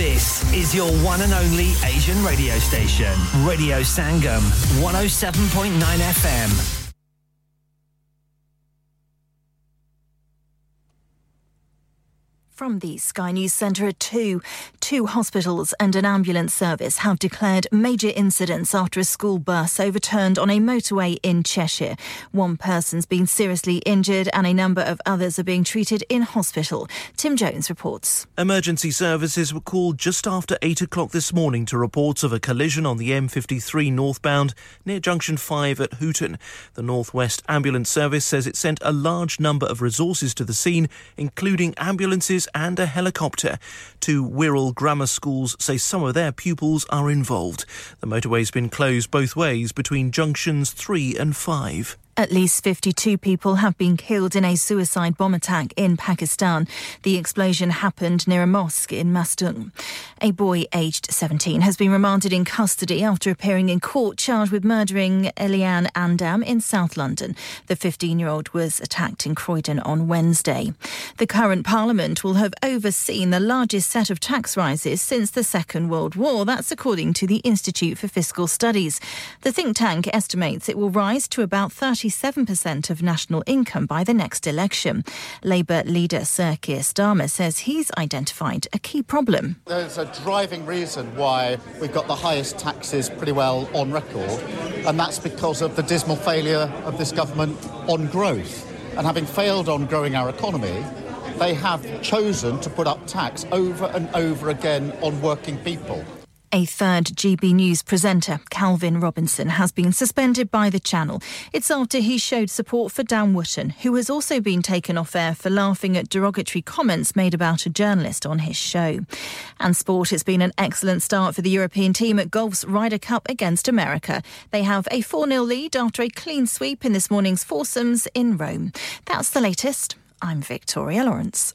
This is your one and only Asian radio station, Radio Sangam, 107.9 FM. From the Sky News Centre at 2, two hospitals and an ambulance service have declared major incidents after a school bus overturned on a motorway in Cheshire. One person's been seriously injured and a number of others are being treated in hospital. Tim Jones reports. Emergency services were called just after 8 o'clock this morning to reports of a collision on the M53 northbound near Junction 5 at Hooton. The North West Ambulance Service says it sent a large number of resources to the scene, including ambulances and a helicopter. Two Wirral grammar schools say some of their pupils are involved. The motorway's been closed both ways between junctions 3 and 5. At least 52 people have been killed in a suicide bomb attack in Pakistan. The explosion happened near a mosque in Mastung. A boy aged 17 has been remanded in custody after appearing in court charged with murdering Eliane Andam in South London. The 15-year-old was attacked in Croydon on Wednesday. The current parliament will have overseen the largest set of tax rises since the Second World War. That's according to the Institute for Fiscal Studies. The think tank estimates it will rise to about 37% of national income by the next election. Labour leader Sir Keir Starmer says he's identified a key problem. There's a driving reason why we've got the highest taxes pretty well on record, and that's because of the dismal failure of this government on growth. And having failed on growing our economy, they have chosen to put up tax over and over again on working people. A third GB News presenter, Calvin Robinson, has been suspended by the channel. It's after he showed support for Dan Wootton, who has also been taken off air for laughing at derogatory comments made about a journalist on his show. And sport, has been an excellent start for the European team at golf's Ryder Cup against America. They have a 4-0 lead after a clean sweep in this morning's foursomes in Rome. That's the latest. I'm Victoria Lawrence.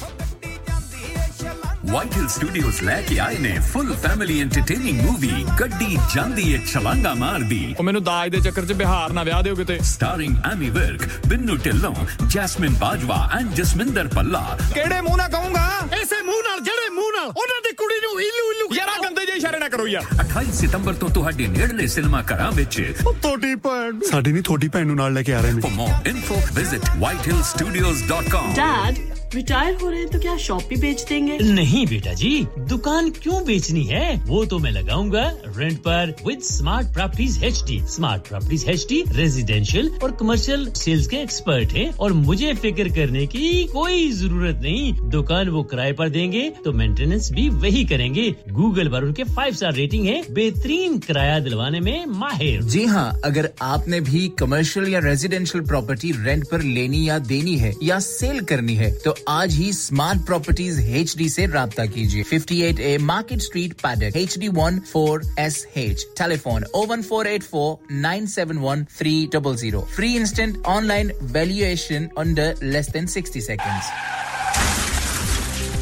White Hill Studios leke aaye ne full family entertaining movie Gaddi Jandi Ek Chalanga Maar Di. O mainu daaj de chakkar ch Bihar na vyah deo kite. Starring Amy Virk, Binnu Tillon, Jasmine Bajwa and Jasminder Palla. Kede muh na kahunga? Aise muh naal jade muh naal. Ona di kudi nu illu illu. Yara gande je ishare na karo yaar. 28 September to tuhade nirle cinema karan vich. Thodi bhend. Saadi ni thodi bhend nu naal leke aa rahe ne. For more info visit whitehillstudios.com. Dad, retire हो रहे हैं तो क्या shop भी बेच देंगे? नहीं बेटा जी, दुकान क्यों बेचनी है? वो तो मैं लगाऊंगा रेंट पर with smart properties HD. Smart properties HD residential और कमर्शियल सेल्स के एक्सपर्ट हैं और मुझे फिक्र करने की कोई जरूरत नहीं। दुकान वो किराए पर देंगे तो मेंटेनेंस भी वही करेंगे। गूगल पर उनके 5 स्टार रेटिंग है, बेहतरीन किराया दिलवाने में माहिर। जी हां, अगर आपने भी कमर्शियल या रेजिडेंशियल प्रॉपर्टी रेंट पर लेनी या देनी है या सेल करनी है तो आज ही स्मार्ट प्रॉपर्टीज एचडी से राब्ता कीजिए 58A market street Paddock HD14SH telephone 01484971300 free instant online valuation under less than 60 seconds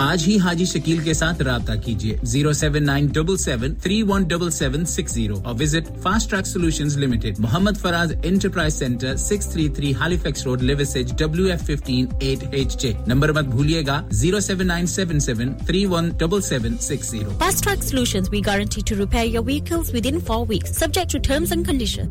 आज ही हाजी शकील के साथ राब्ता कीजिए 07977317760 और visit fast track solutions limited Mohammad Faraz enterprise centre 633 Halifax road Liversedge WF15 8HJ number मत भूलिएगा 07977317760 Fast Track Solutions we guarantee to repair your vehicles within 4 weeks subject to terms and conditions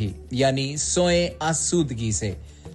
Yani soye aasudgi se.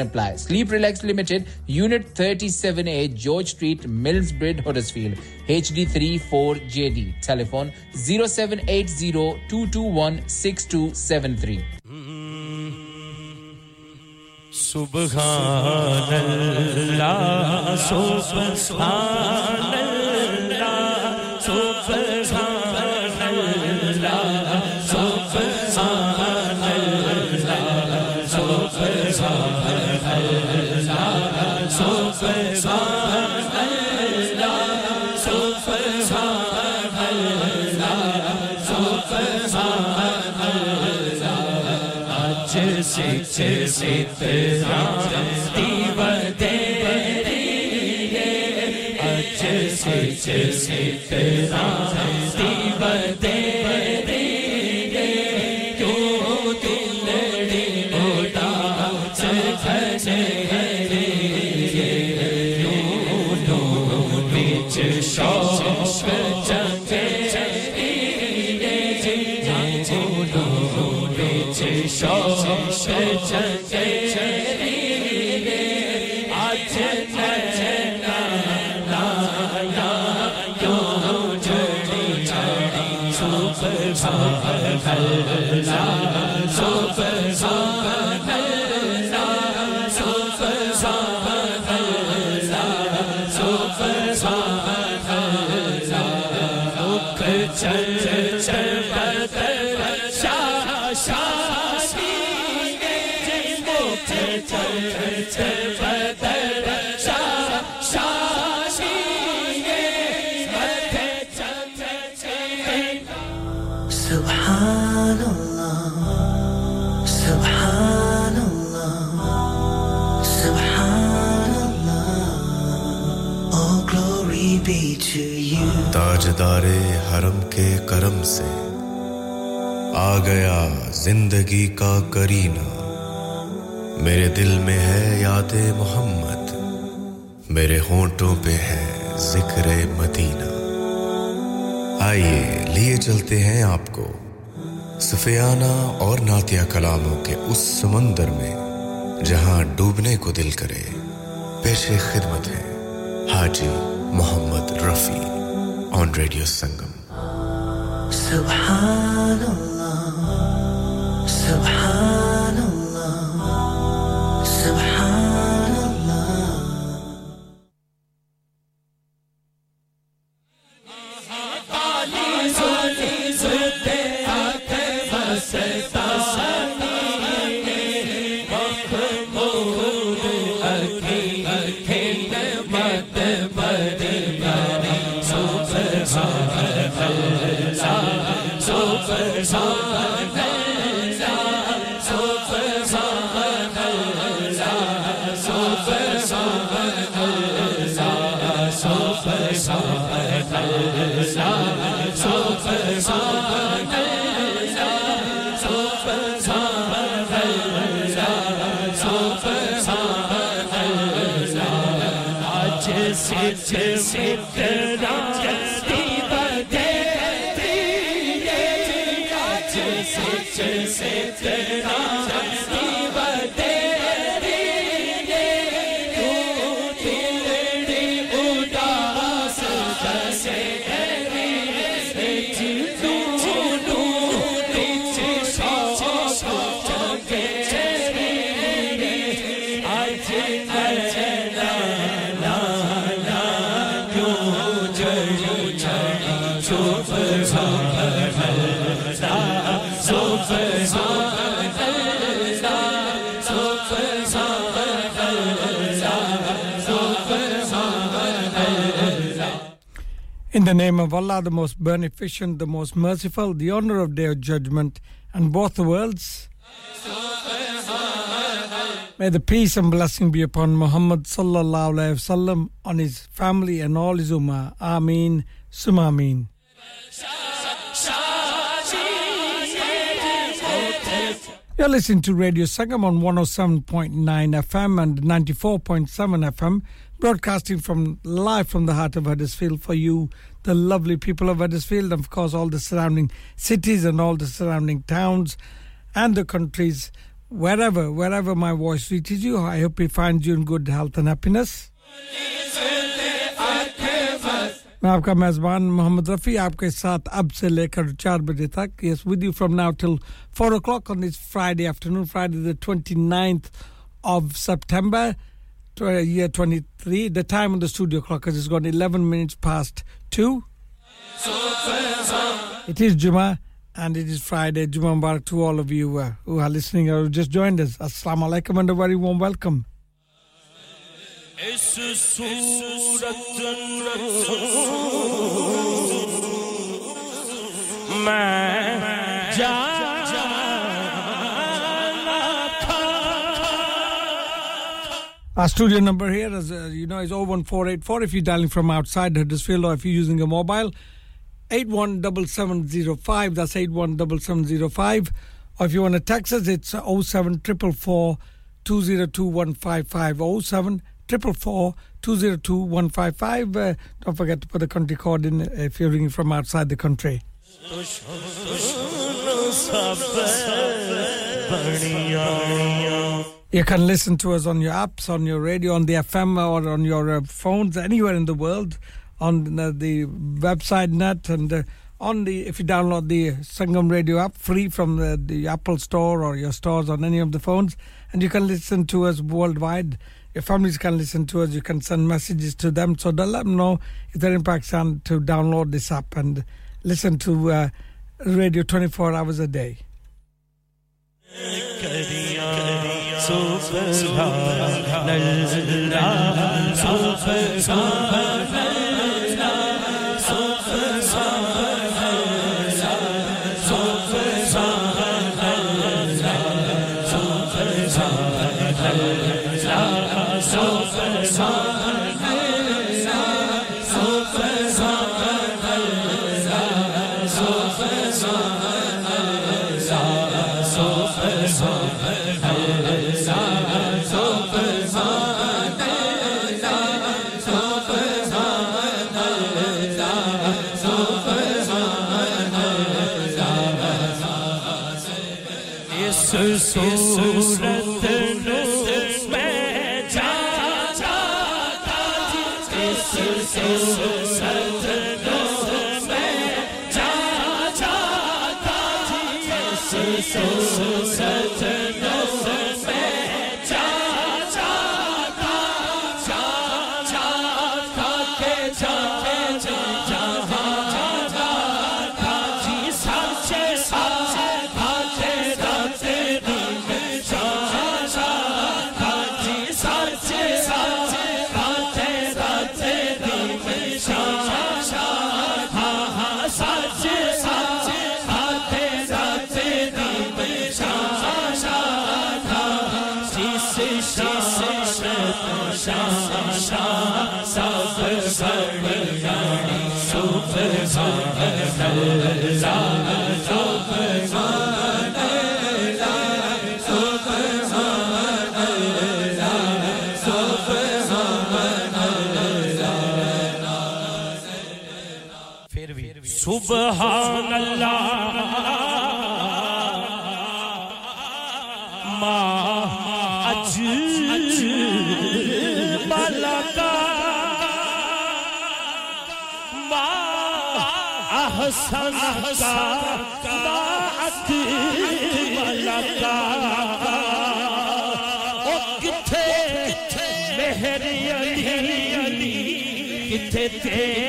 Apply. Sleep Relax Limited, Unit 37A, George Street, Millsbridge, Huddersfield, HD34JD. Telephone 0780-221-6273. Subhanallah, Subhanallah, Subhanallah. ताजदारे हरम के करम से आ गया जिंदगी का करीना मेरे दिल में है यादे मोहम्मद मेरे होंठों पे है जिक्रे मदीना आइए लिए चलते हैं आपको सफियाना और नातिया कलामों के उस समंदर में जहां डूबने को दिल करे पेशे खिदमत है Haji Mohammad Rafi on Radio Sangam Subhanallah Subhanallah Subhanallah Bali Soli Sute Aate Maseta Sani Bakhmood Akhi Akhi Mat Badna Super In the name of Allah, the most beneficent, the most merciful, the honor of Day of Judgment and both worlds. May the peace and blessing be upon Muhammad sallallahu alaihi wasallam, on his family and all his ummah. Ameen, summa ameen. You're listening to Radio Sangam on 107.9 FM and 94.7 FM, broadcasting from live from the heart of Huddersfield for you, the lovely people of Huddersfield, and of course all the surrounding cities and all the surrounding towns and the countries, wherever my voice reaches you. I hope it finds you in good health and happiness. मैं आपका मेजबान मोहम्मद रफी आपके साथ अब से लेकर 4 बजे तक yes with you from now till 4 o'clock on this Friday afternoon, Friday the 29th of September year 23. The time on the studio clock has gone 11 minutes past 2. It is Jummah and it is Friday. Jummah Mubarak to all of you who are listening or who just joined us. Assalamu alaikum and a very warm welcome. اس صورت میں جانا تھا Our studio number here is, you know, is 01484 if you're dialing from outside Huddersfield or if you're using a mobile, 817705, that's 817705, or if you want to text us, it's 07444202155, 07444202155. Don't forget to put the country code in if you're ringing from outside the country. You can listen to us on your apps, on your radio, on the FM or on your phones anywhere in the world, on the website net and on the, if you download the Sangam Radio app free from the Apple Store or your stores on any of the phones, and you can listen to us worldwide. Your families can listen to us. You can send messages to them. So let them know if they're in Pakistan to download this app and listen to radio 24 hours a day. سبحان اللہ ما عجیب لگا ما احسن کا ما عجیب لگا او کتھے مہر علی کتھے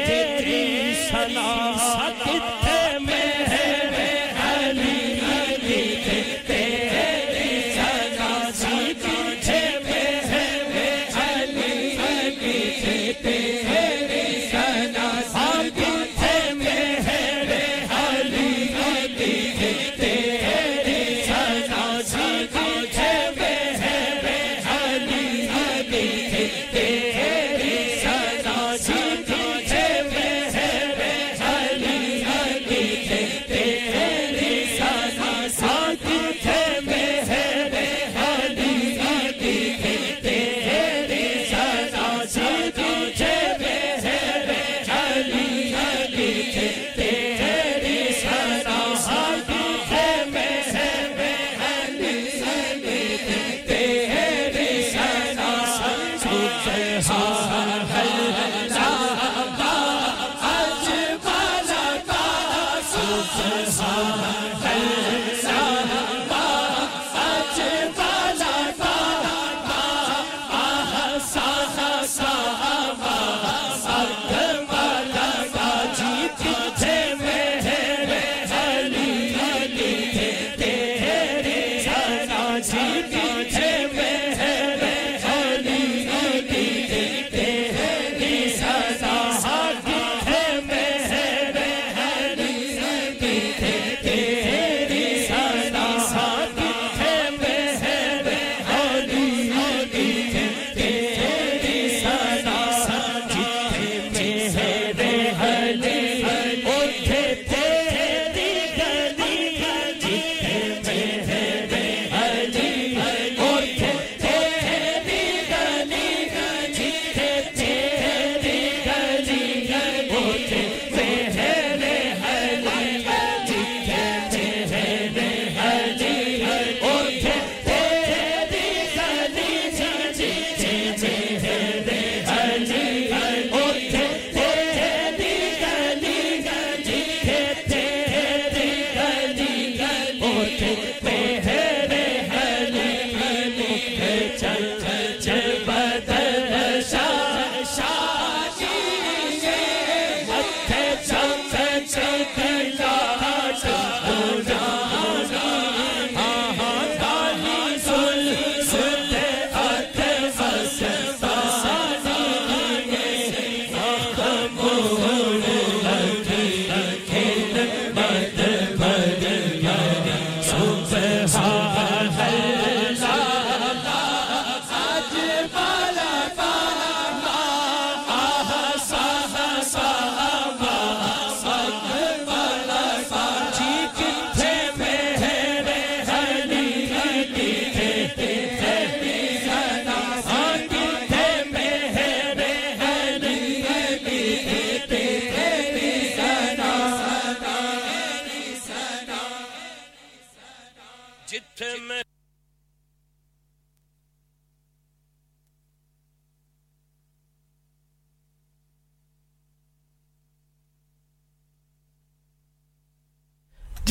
تیری سنا کتھے میں ہے علی علی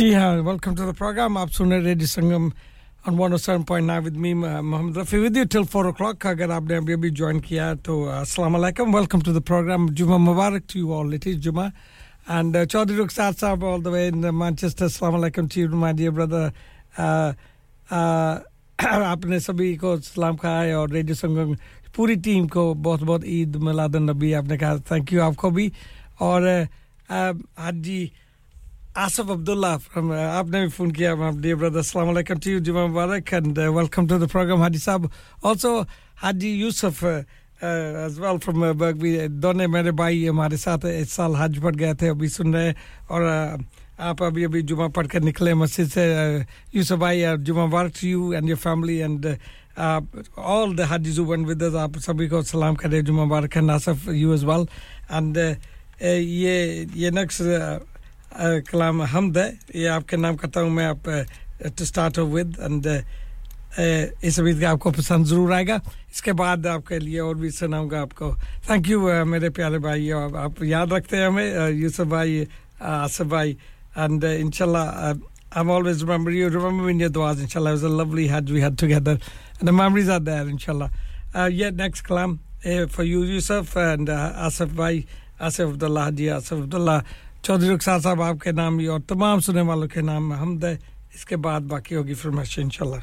जी हाँ, welcome to the program. आप सुन रहे radio Sangam on 107.9 with me Mohammed Rafi with you till 4 o'clock. अगर आपने अभी अभी join किया तो अस्सलाम वालेकुम, welcome to the program. Juma Mubarak to you all. It is Juma and Chaudhry Rukhsar Sahab all the way in Manchester. Assalamu alaikum to you, my dear brother. आपने सभी को सलाम कहा है और रेडियो संगम पूरी टीम को बहुत-बहुत ईद मिलाद नबी आपने कहा. थैंक यू आपको भी. और हाजी Asif Abdullah from आपने भी फोन किया. My dear brother, assalamu alaikum to you, Juma Mubarak, and welcome to the program, Haji Saab. Also Haji Yusuf as well from Bergby. दोनों मेरे भाई हमारे साथ इस साल हज पर गए थे, अभी सुन रहे हैं और आप अभी जुमा पढ़कर निकले मस्जिद से. Yusuf भाई, Juma Mubarak to you and your family and all the Hajis who went with us. आप सभी को सलाम करें, Juma Mubarak, and Asif you as well. And ये next kalam hamd hai, ye aapke naam karta hu main aap to start off with, and is umeed hai aapko pasand zarur aayega. Iske baad aapke liye aur bhi sunaunga aapko. Thank you mere pyare bhai, aap yaad rakhte hain hame, Yusuf bhai, Asif bhai, and inshallah I'm always remember you, remember me in your duas. Inshallah, it was a lovely hajj we had together and the memories are there, inshallah. Yet next kalam for you, Yusuf and Asif bhai, Asif Abdullah, Haji Asif Abdullah, Chaudhry Rukhsar Sahab, aapke naam hi aur tamam sunne walon ke naam mein hamd hai. Iske baad baki hogi farmayish inshallah.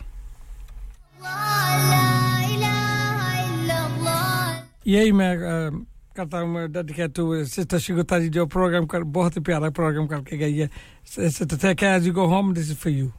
Yehi main karta hu, main dedicate to Sister Shigota ji, jo program kar bahut hi pyara program karke gayi hai. Sister, take care as you go home, this is for you.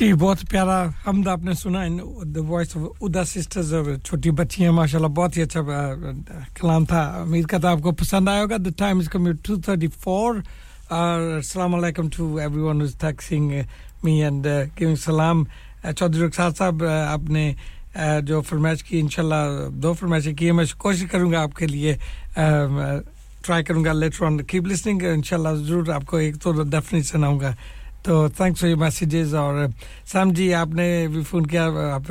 जी बहुत प्यारा हमद आपने सुना in the voice of Uda sisters और छोटी बच्चियां माशाल्लाह बहुत ही अच्छा कलाम था उम्मीद करता हूं आपको पसंद आया होगा द टाइम इज कमिंग 2:34 अस्सलाम वालेकुम to everyone who is texting me and giving सलाम चौधरी रक्षात साहब आपने जो फरमाइश की इंशाल्लाह दो फरमाइशें की मैं कोशिश करूंगा आपके लिए ट्राई करूंगा लेटर ऑन कीप लिसनिंग इंशाल्लाह जरूर आपको एक तो डेफिनेशन सुनाऊंगा तो थैंक्स फॉर योर मैसेजेस और सैम जी आपने भी फोन किया आप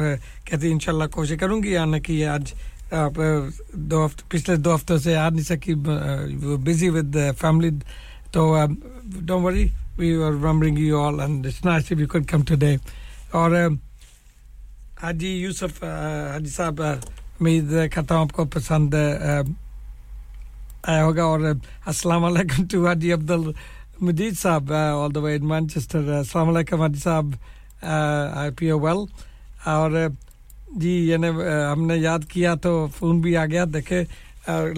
कहते इंशाल्लाह कोशिश करूंगी आने की आज आप पिछले दो हफ्तों से आ नहीं सकी वो बिजी विद फैमिली तो don't worry we are remembering you all and it's nice if you could come today और हाजी यूसुफ हाजी साहब उम्मीद करता हूं आपको पसंद आया होगा और अस्सलाम वालेकुम to Haji Abdul Majid Saab, all the way in Manchester. Assalamu alaikum, Majid Saab. I hope you are well. और जी यानी हमने याद किया तो फोन भी आ गया देखे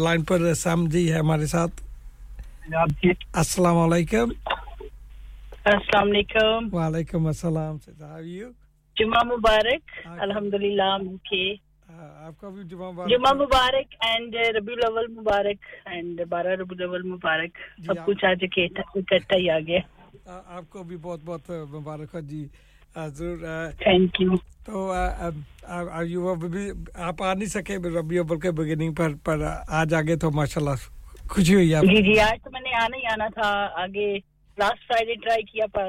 लाइन पर सैम जी है हमारे साथ याद की अस्सलाम वालेकुम अस्सलाम वालेकुम वालेकुम अस्सलाम how are you जुमा मुबारक अल्हम्दुलिल्लाह okay आपका भी जुमा मुबारक एंड रबीउल अव्वल मुबारक एंड 12 रबीउल अव्वल मुबारक सब कुछ आज इकट्ठा ही आ गया आपको भी बहुत-बहुत मुबारक हो जी जरूर थैंक यू तो आर यू आप आ नहीं सके रबीउल अव्वल के बिगिनिंग पर आज आगे तो माशाल्लाह खुशी हुई आप जी जी आज तो मैंने आना ही आना था आगे लास्ट फ्राइडे ट्राई किया पर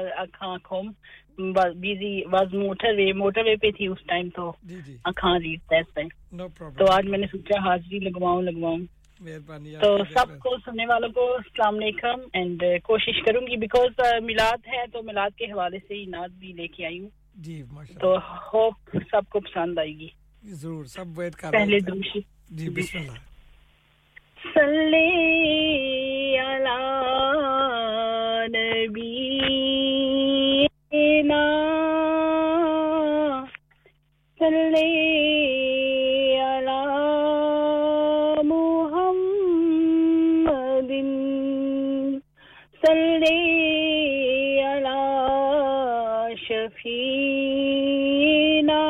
आंखों बिजी वाज मोटरवे पे थी उस टाइम तो आंखां रीड टेस्ट है नो प्रॉब्लम तो आज मैंने सोचा हाजिरी लगवाऊं मेहरबानी तो सबको सुनने वालों को अस्सलाम वालेकुम एंड कोशिश करूंगी बिकॉज़ मिलाद है तो मिलाद के हवाले से ही नात भी लेके आई हूं जी माशाल्लाह तो होप सबको पसंद आएगी जरूर सब वेट कर रहे हैं पहले दूसरी जी बिस्मिल्लाह सल्ली अला नबी na salli ala muhammadin salli ala shafiina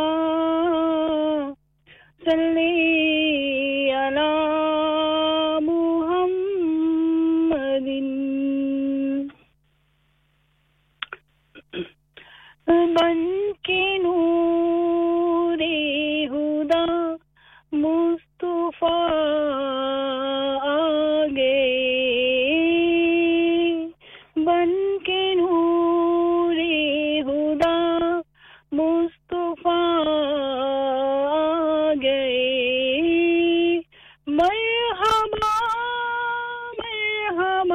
salli ala muhammadin मन के नूरे हुदा मुस्तफा आ गए मन के नूरे हुदा मुस्तफा आ गए मरहबा मरहबा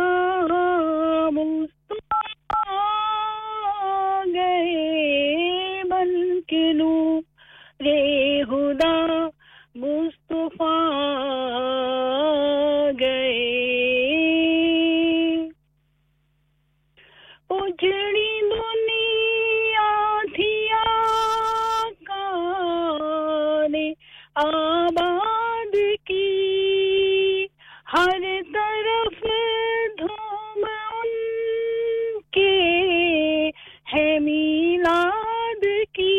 मुस्तफा आ गए नूरे हुदा मुस्तफा गए उजड़ी दुनिया थी आकाने आबाद की हर तरफ धूम उनके है मिला की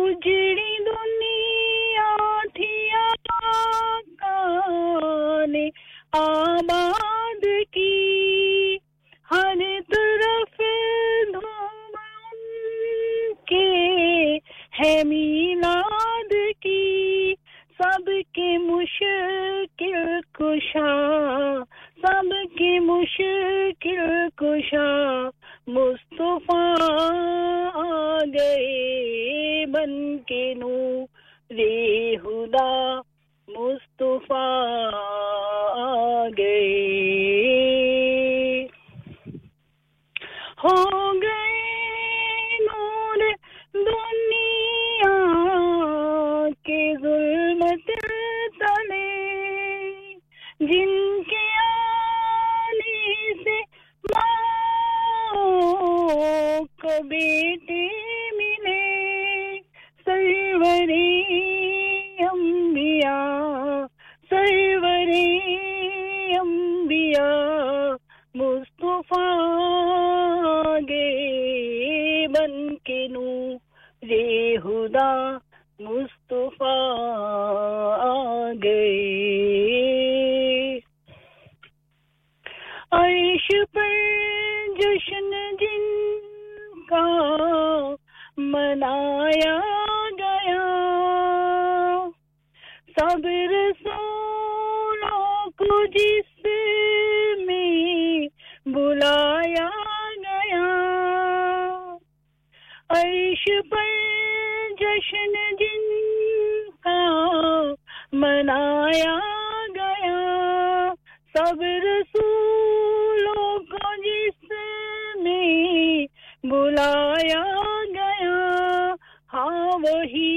उजड़ी दुनिया थी आकाने आबाद की हर तरफ धूम उनके है मिलाद की सबके मुश्किल कुशा सबके मुश्किल कुशा मुस्तफा आ गए बन के नूरे हुदा मुस्तफा आ गए हो गए नूर दुनिया के जुल्मत तले जिनके को बेटे मिले सरवरे अंबिया सरवरे अंबिया मुस्तफा गए बन खुदा मुस्तफा आ गए। अर्श पर जश्न जिनका मनाया गया, सब रसूलों को जिसमें बुलाया गया। अर्श पर जश्न जिनका मनाया गया, सब रसूलों को जिसमें बुलाया गया। हाँ वही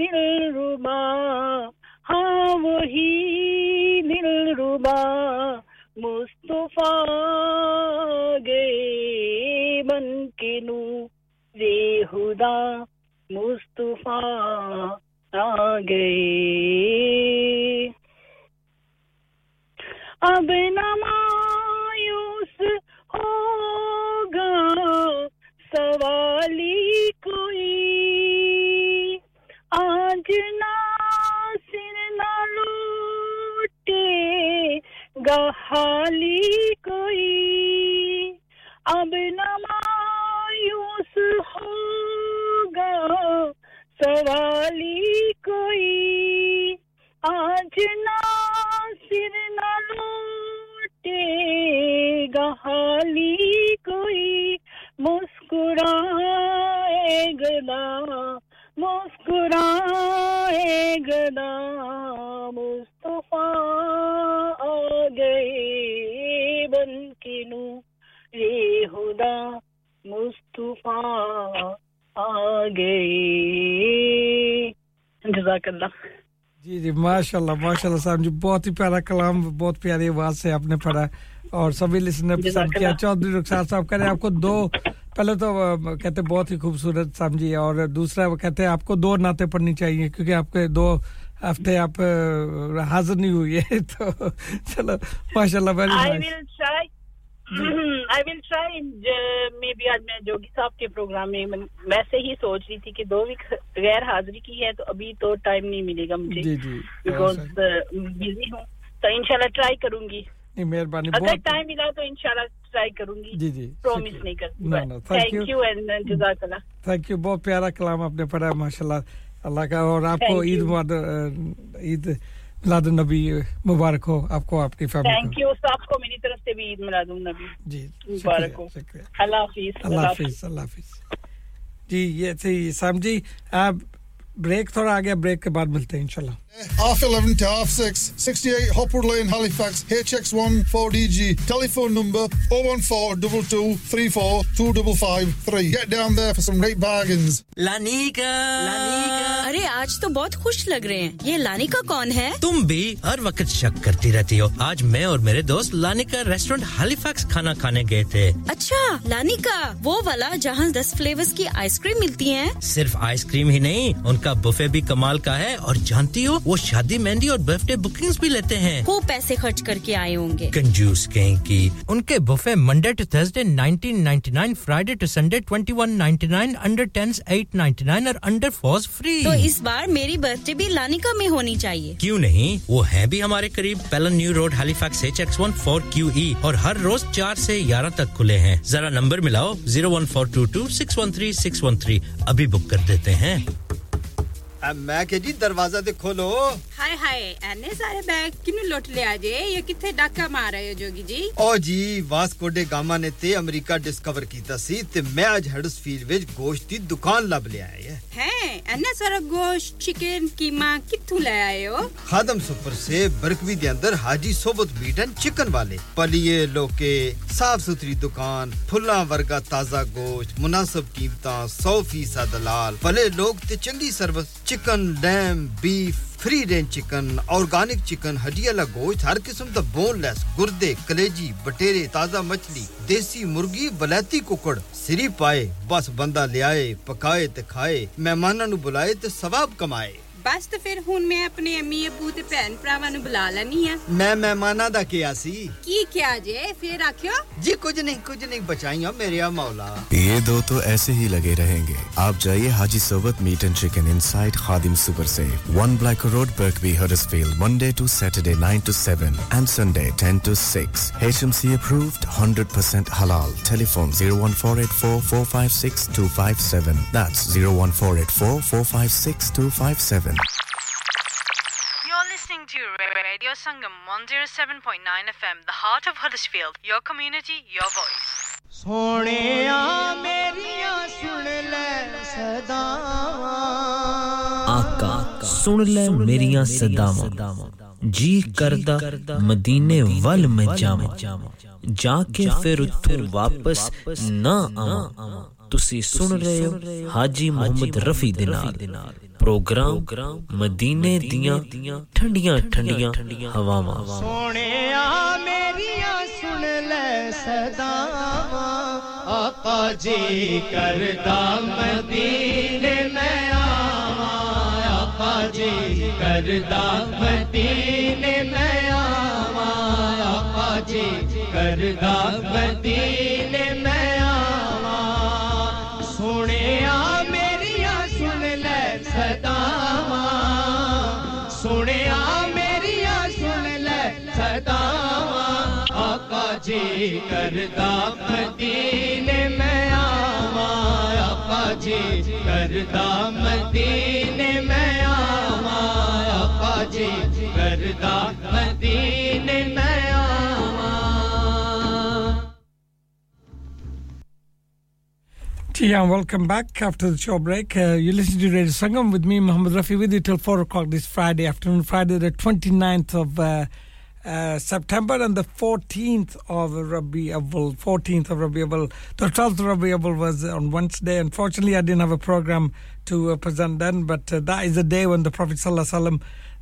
दिलरुबा, हाँ वही दिलरुबा मुस्तफा गए बन के नूरे हुदा मुस्तफा आ गए। अब न मायूस होगा सवाली कोई, आज ना सिर ना लूटेगा हाली कोई। अब न मायूस होगा सवाली कोई, आज ना सिर ना लूटेगा हाली कोई। मुस्कुराए गदा मुस्तफा आ गए बन के नूरे हुदा मुस्तफा आ गए। जज़ाकल्लाह। जी जी, माशाल्लाह माशाल्लाह साहब जी, बहुत ही प्यारा कलाम, बहुत प्यारी आवाज से आपने पढ़ा और सभी लिसनर पसंद किया। चौधरी रुखसार साहब कह रहे हैं आपको दो, पहले तो कहते बहुत ही खूबसूरत साहब जी, और दूसरा वो कहते हैं आपको दो नाते पढ़नी चाहिए क्योंकि आपके दो हफ्ते आप हाजिर नहीं हुए। तो चलो माशाल्लाह very nice. I will try maybe. आज मैं जोगी साहब के प्रोग्राम में वैसे ही सोच रही थी कि 2 वीक गैर हाजिरी की है तो अभी तो टाइम नहीं मिलेगा मुझे, बिकॉज बिजी हूँ। तो इंशाल्लाह ट्राई करूंगी, मेहरबानी। अगर टाइम मिला तो इंशाल्लाह ट्राई करूंगी। जी जी, प्रॉमिस नहीं करती। थैंक यू एंड जज़ाकल्लाह। थैंक यू, बहुत प्यारा कलाम आपने पढ़ा माशाल्लाह, अल्लाह का। और आपको ईद मिलाद नबी मुबारक हो, आपको आपकी फैमिली। थैंक यू, सबको मेरी तरफ से भी ईद मिलाद नबी जी मुबारक हो। अल्लाह हाफिज, अल्लाह हाफिज, अल्लाह हाफिज जी। ये थे साहब जी। आप ब्रेक थोड़ा आ गया, ब्रेक के बाद मिलते हैं इंशाल्लाह। Half 11 to half 6, 68 Hopwood Lane, Halifax, HX1 4DG. Telephone number 01422342553. Get down there for some great bargains. Lanika, Lanika. अरे आज तो बहुत खुश लग रहे हैं। ये लानिका कौन है? तुम भी हर वक्त शक करती रहती हो। आज मैं और मेरे दोस्त लानिका रेस्टोरेंट हैलिफैक्स खाना खाने गए थे। अच्छा, लानिका वो वाला जहाँ 10 फ्लेवर्स की आइसक्रीम मिलती है। सिर्फ आइसक्रीम ही नहीं, उनका बुफे भी कमाल का है। और जानती हो वो शादी मेहंदी और बर्थडे बुकिंग्स भी लेते हैं। खूब पैसे खर्च करके आए होंगे कंजूस कहीं की। उनके buffet Monday to Thursday 19.99, Friday to Sunday 21.99, under 10s 8.99 और अंडर 4s फ्री। तो इस बार मेरी बर्थडे भी लानिका में होनी चाहिए। क्यों नहीं, वो है भी हमारे करीब, Pellon New Road Halifax HX1 4QE, और हर रोज 4 से 11 तक खुले हैं। जरा नंबर मिलाओ 01422613613, अभी बुक कर देते हैं। मैं के जी दरवाजा दे खोलो। हाय हाय, एने सारे बैग किनु लुट ले आजे, ये किथे डाका मार रहे हो जोगी जी? ओ जी, वास्को डे गामा ने ते अमेरिका डिस्कवर कीता सी ते मैं आज हडर्सफील्ड विच गोश्त दी दुकान लब ले आया है। एने सारा गोश्त, चिकन, कीमा किथू ले आए हो? खादम सुपर से बरकवी दे अंदर हाजी सोबत मीट एंड चिकन वाले, पलिए लोके, साफ सुथरी दुकान, फुल्ला वर्गा ताजा गोश्त, मुनासिब कीमतां, 100% दलाल, भले लोग ते चंगी service. Chicken, lamb, beef, free range chicken, organic chicken, हड्डियाला गोश्त, हर किस्म दा बोनलेस, गुर्दे, कलेजी, बटेरे, ताजा मछली, देसी मुर्गी, बलैती कुकड़, सिरी पाए। बस बंदा ले आए, पकाए ते खाए, मेहमानां नु बुलाए ते सवाब कमाए। बस तो फिर हुन मैं अपने अम्मी अबू ते भैन भरावां नूं बुला लैनी आ। मैं मेहमानां दा किया सी की क्या जे फिर आखियो जी कुछ नहीं बचाइयो मेरे मौला। ये दो तो ऐसे ही लगे रहेंगे। आप जाइए हाजी सोबत meat and chicken inside Khadim super safe 1 black road Birkby Huddersfield Monday to Saturday 9 to 7 and Sunday 10 to 6. HMC approved 100% halal. Telephone 01484456257. That's 01484456257. You're listening to Radio Sangam 107.9 FM, the heart of Huddersfield. Your community, your voice. Sohneya meriya sun le sadaawan. आका सुन ले मेरियां सदावां जी करदा मदीने वल में जावां जाके फिर उत्थे वापस ना आवां। तुसी सुन रहे हो हाजी मोहम्मद रफी दे नाल प्रोग्राम मदीने दियां ठंडियां ठंडियां हवावां। सोहणिया मेरियां सुन ले सदावां आका जी करदा मदीने में जी करदा मदीने में आवा आपा जी करदा मदीने में आवा। सुनिया मेरिया सुन ले सदावा सुनिया मेरिया सुन ले सदावा आपा जी करदा मदीने में आवा आपा जी करदा मदीने में जी करदा मदीने में आवा। Tia, welcome back after the show break. You listen to Radio Sangam with me, Mohammed Rafi, with you till 4 o'clock this Friday afternoon, Friday the 29th of September and the 14th of Rabi Awal. The 12th of Rabi Awal was on Wednesday. Unfortunately, I didn't have a program to present then, but that is the day when the Prophet Sallallahu Alaihi Wasallam,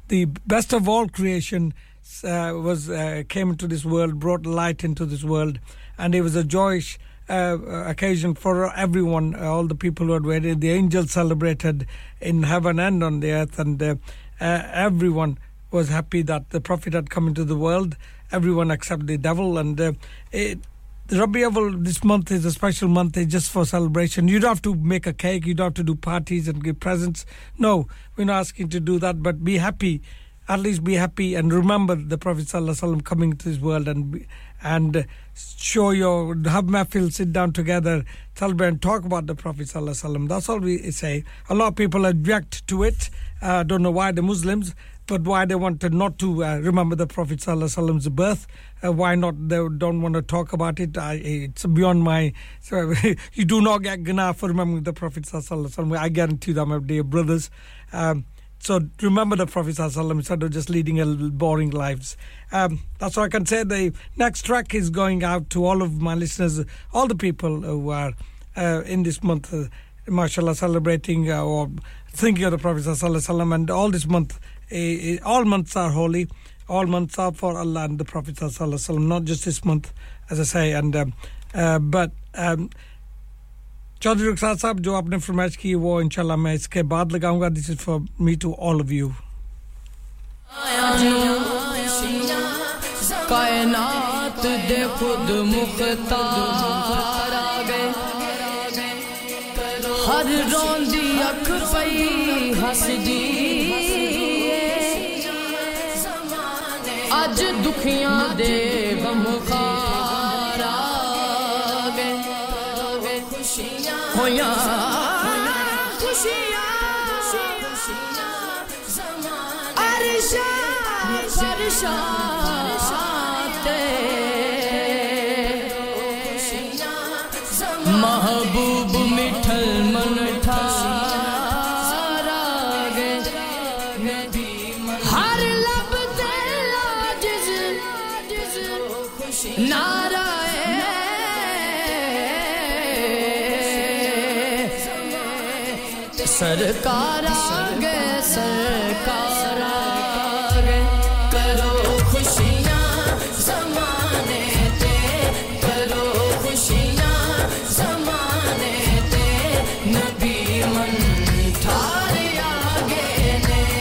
the best of all creation, came into this world, brought light into this world, and it was a joyous occasion for everyone, all the people who had waited. The angels celebrated in heaven and on the earth, and everyone was happy that the Prophet had come into the world, everyone except the devil. And Rabi Awal, this month is a special month. It's just for celebration. You don't have to make a cake. You don't have to do parties and give presents. No, we're not asking to do that, but be happy. At least be happy and remember the Prophet Sallallahu Alaihi Wasallam coming to this world, and show your, have mahfil, sit down together, celebrate and talk about the Prophet Sallallahu Alaihi Wasallam. That's all we say. A lot of people object to it. I don't know why the Muslims, but why they wanted not to remember the Prophet Sallallahu Alaihi Wasallam's birth. Why not? They don't want to talk about it. It's beyond my... So you do not get gunnah for remembering the Prophet Sallallahu Alaihi Wasallam. I guarantee that, my dear brothers. So remember the Prophet Sallallahu Alaihi Wasallam instead of just leading a boring lives. That's all I can say. The next track is going out to all of my listeners, all the people who are in this month, mashallah, celebrating or thinking of the Prophet Sallallahu Alaihi Wasallam. And all this month, all months are holy, all months are for Allah and the Prophet Sallallahu Alaihi Wasallam, not just this month, as I say. And but Chaudhry Rukhsar Sahab, jo aapne farmaish ki wo inshallah main iske baad lagaunga. This is for me to all of you. Kainat de khud mukhtar aa gaye har rondi akh payi hasdi आज दुखियां दे बमखारा गए खुशियां होया खुशियां अरशा फरशा ते महबूब मिठल मन सरकार आगे सरकार आगे करो खुशियां ज़माने ते करो खुशियां ज़माने ते नबी मन थारे आगे ने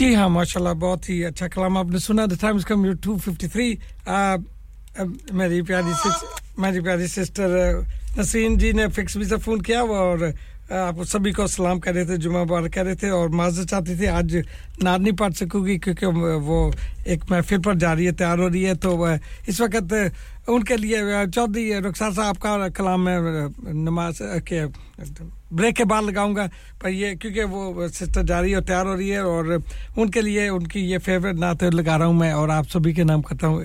जी हाँ माशाल्लाह बहुत ही अच्छा कलाम आपने सुना। The time is come 2:53। मेरी प्यारी सिस्टर नसीन जी ने फिक्स भी से फोन किया और आप सभी को सलाम कर रहे थे, जुमा मुबारक कह रहे थे और माजर चाहते थे आज नाद नहीं पढ़ सकूंगी क्योंकि वो एक महफिल पर जा रही है, तैयार हो रही है। तो इस वक्त उनके लिए चौधरी रुखसार साहब का कलाम मैं नमाज के ब्रेक के बाद लगाऊंगा, पर ये क्योंकि वो सिस्टर जा रही है और तैयार हो रही है और उनके लिए उनकी ये फेवरेट नात लगा रहा हूं मैं और आप सभी के नाम करता हूं।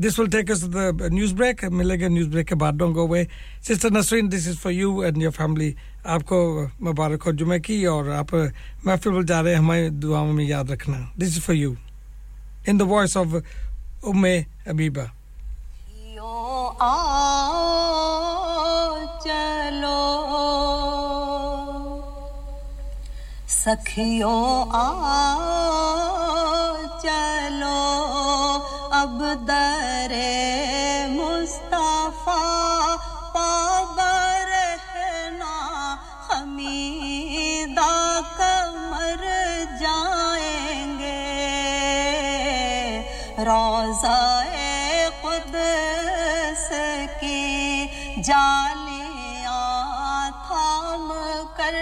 This will take us to the news break. मिलेंगे न्यूज़ ब्रेक के बाद। Don't go away. Sister Nasreen, this is for you and your family. आपको मुबारक हो जुमे की और आप महफिल जा रहे हैं, हमारी दुआओं में याद रखना। This is for you in the voice of Umme Habiba. सखियों आओ चलो, अब दरे मुस्तफा पाबर रहना, हमीदा कमर जाएंगे रोज़ाए कुद्स की जालियां थाम कर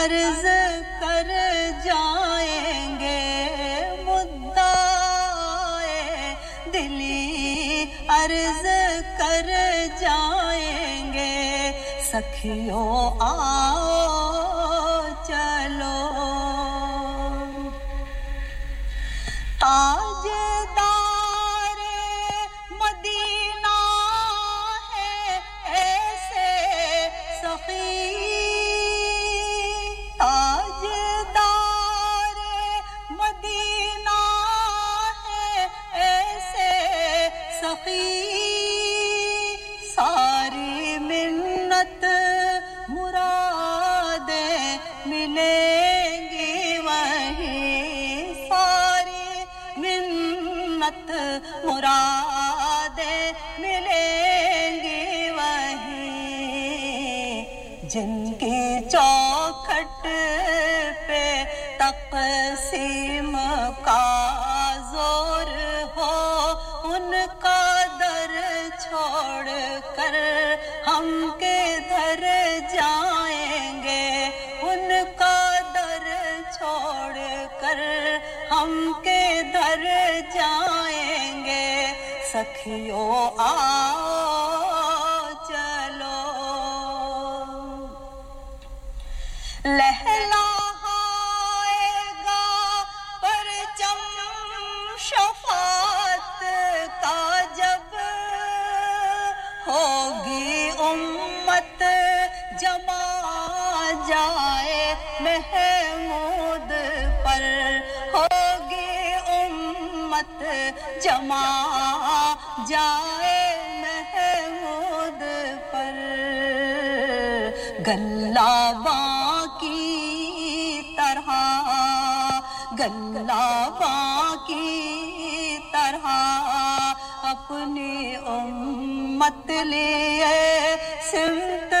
अर्ज कर जाएंगे, मुद्दाए दिली अर्ज कर जाएंगे। सखियों आओ चलो, सारी मिन्नत मुरादें मिलेंगी वहीं, सारी मिन्नत मुरादें मिलेंगी वहीं, जिनकी चौखट पे तकसीम का जोर हो, उनका दर छोड़ कर हम के घर जाएंगे, उनका दर छोड़ कर हम के घर जाएंगे। सखियों आओ चलो, लहलाएगा परचम उम्मत जमा जाए महमूद पर, गल्लाबा की तरह, गल्लाबा की तरह अपनी उम्मत लिए सिमत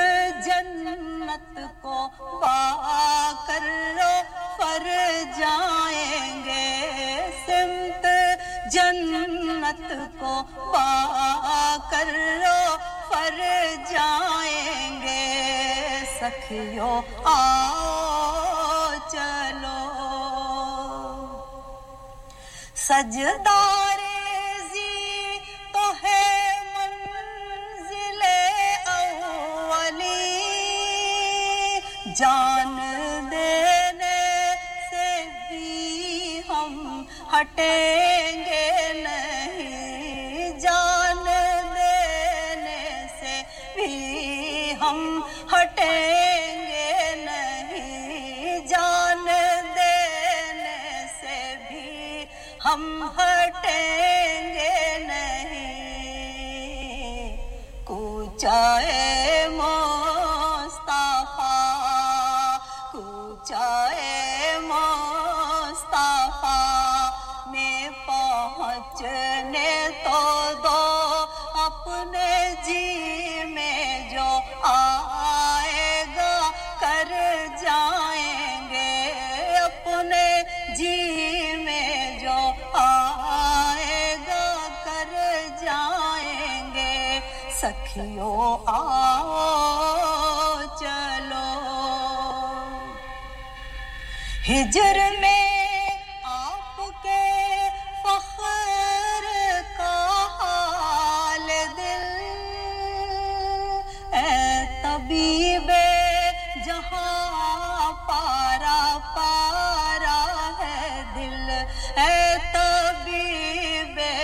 जन्नत को पाकर फर जाएंगे, सिमत जन्नत को पाकर फर जाएंगे। सखियों आओ चलो, सजदार जान देने से भी हम हटेंगे नहीं, जान देने से भी हम हटेंगे नहीं, जान देने से भी हम हटेंगे नहीं। कूचाए जाए मुस्तफा में पहुँचने तो दो, अपने जी में जो आएगा कर जाएंगे, अपने जी में जो आएगा कर जाएंगे। सखियों आओ हिजर में आपके फख्र का हाल दिल, ऐ तबीबे जहाँ पारा पारा है दिल, ऐ तबीबे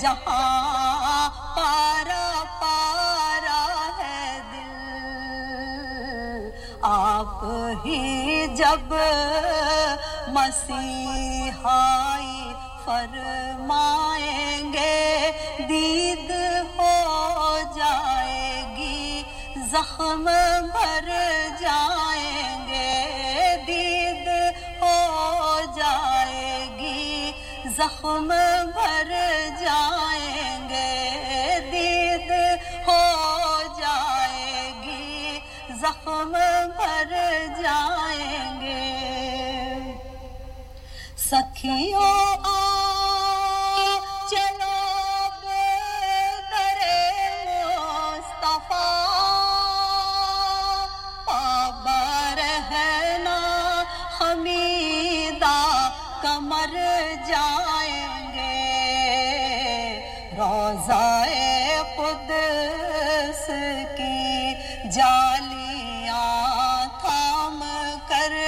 जहाँ पारा पारा है दिल। आप ही जब मसीहाई फरमाएंगे, दीद हो जाएगी जख्म भर जाएंगे, दीद हो जाएगी जख्म भर जाएंगे, दीद हो जाएगी जख्म भर जाएंगे। सखियों आओ चलो दरे मुस्तफा, पाबा रहना हमीदा कमर जाएंगे, रोज़ाए कुद्स की जालियां थाम कर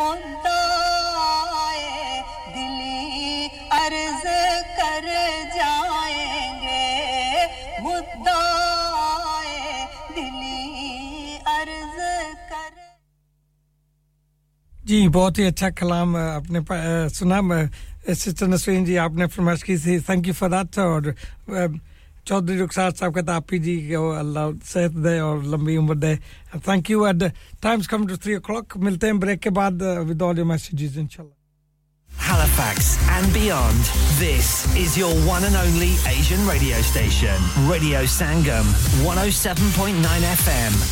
मुद्दा अर्ज कर जाएंगे, मुद्दाए दिली अर्ज कर। जी बहुत ही अच्छा कलाम आपने सुना सिस्टर नसरीन जी, आपने फरमाइश की थी, थैंक यू फॉर दैट। और चौधरी रुखसार साहब का तापी जी को अल्लाह सेहत दे और लंबी उम्र दे, thank you. Eight times come to 3 o'clock, मिलते हैं ब्रेक के बाद विद ऑल योर मैसेजेस इंशाल्लाह। Halifax and beyond, this is your one and only Asian radio station, Radio Sangam, 107.9 FM.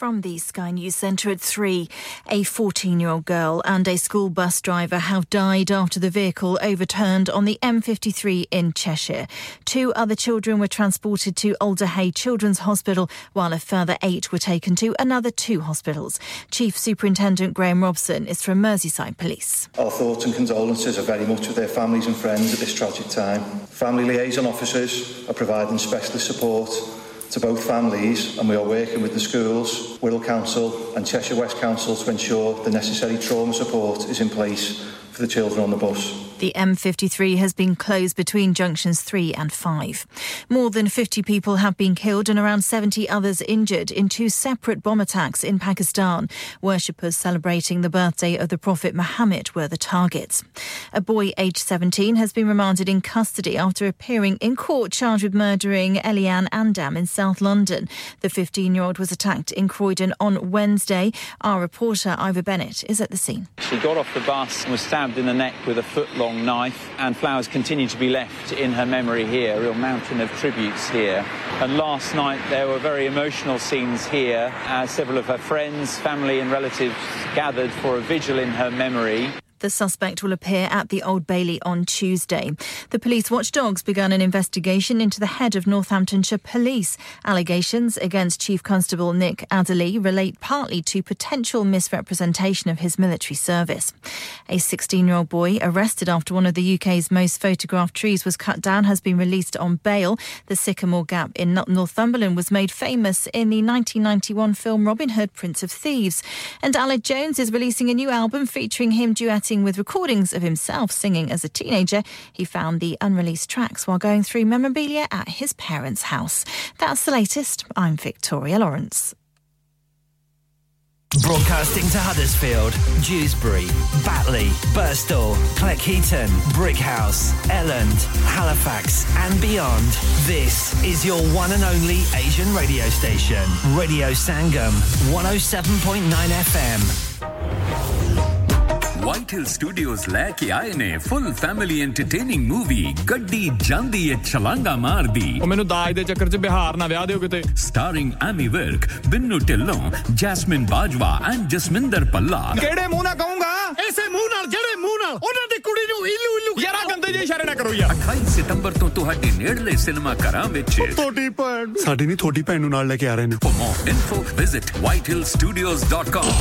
From the Sky News Centre at 3, a 14-year-old girl and a school bus driver have died after the vehicle overturned on the M53 in Cheshire. 2 other children were transported to Alderhay Children's Hospital, while a further 8 were taken to another 2 hospitals. Chief Superintendent Graham Robson is from Merseyside Police. Our thoughts and condolences are very much with their families and friends at this tragic time. Family liaison officers are providing specialist support to both families, and we are working with the schools, Wirral Council and Cheshire West Council to ensure the necessary trauma support is in place for the children on the bus. The M53 has been closed between junctions 3 and 5. More than 50 people have been killed and around 70 others injured in two separate bomb attacks in Pakistan. Worshippers celebrating the birthday of the Prophet Muhammad were the targets. A boy aged 17 has been remanded in custody after appearing in court charged with murdering Eliane Andam in South London. The 15-year-old was attacked in Croydon on Wednesday. Our reporter Ivor Bennett is at the scene. She got off the bus and was stabbed in the neck with a foot-long knife, and flowers continue to be left in her memory here, a real mountain of tributes here. And last night there were very emotional scenes here as several of her friends, family and relatives gathered for a vigil in her memory. The suspect will appear at the Old Bailey on Tuesday. The police watchdogs began an investigation into the head of Northamptonshire Police. Allegations against Chief Constable Nick Adderley relate partly to potential misrepresentation of his military service. A 16-year-old boy arrested after one of the UK's most photographed trees was cut down has been released on bail. The Sycamore Gap in Northumberland was made famous in the 1991 film Robin Hood, Prince of Thieves. And Aled Jones is releasing a new album featuring him duetting with recordings of himself singing as a teenager. He found the unreleased tracks while going through memorabilia at his parents' house. That's the latest. I'm Victoria Lawrence. Broadcasting to Huddersfield, Dewsbury, Batley, Birstall, Cleckheaton, Brickhouse, Elland, Halifax and beyond. This is your one and only Asian radio station, Radio Sangam, 107.9 FM. White Hill Studios laake aaye ne full family entertaining movie Gaddi Jandi e Chalanga Maar Di. Oh mainu daaj de chakkar ch Bihar na vyah deo kite. Starring Amy Virk, Binnu Tillon, Jasmine Bajwa and Jasminder Palla. Kede muh na kahunga? Aise muh naal jade muh naal ona di kudi nu illu illu yara gande je ishare na karo yaar. 28 September to tuhadi Nerle cinema karam vich. Thodi bhen saadi ni thodi bhen nu naal laake aa rahe ne. For more info visit whitehillstudios.com.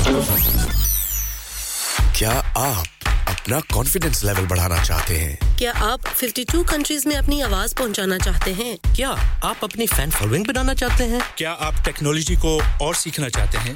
क्या आप अपना confidence level बढ़ाना चाहते हैं? क्या आप 52 countries में अपनी आवाज पहुंचाना चाहते हैं? क्या आप अपनी फैन फॉलोइंग बनाना चाहते हैं? क्या आप टेक्नोलॉजी को और सीखना चाहते हैं?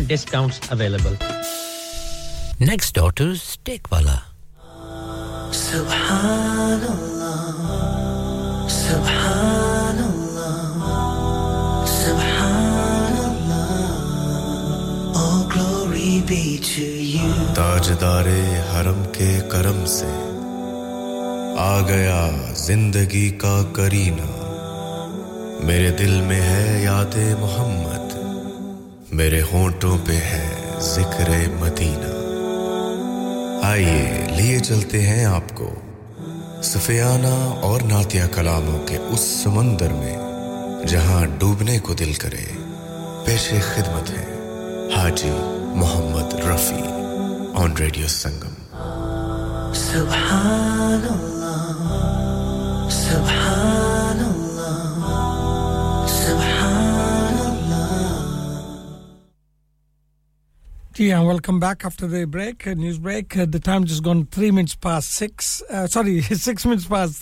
Discounts available. Next door to Steakwala. Subhanallah, Subhanallah, Subhanallah. All glory be to you. Tajdare haram ke karam se aa gaya zindagi ka kareena. Mere dil mein hai yaad-e Muhammad. मेरे होंठों पे है ज़िक्रे Medina. आइए लिए चलते हैं आपको सफियाना और नातिया कलामों के उस समंदर में जहां डूबने को दिल करे. पेशे खिदमत है हाजी मोहम्मद रफी ऑन रेडियो संगम. सुभान अल्लाह, सुभान अल्लाह, सुभान. and welcome back after the break, news break. The time just gone 6 minutes past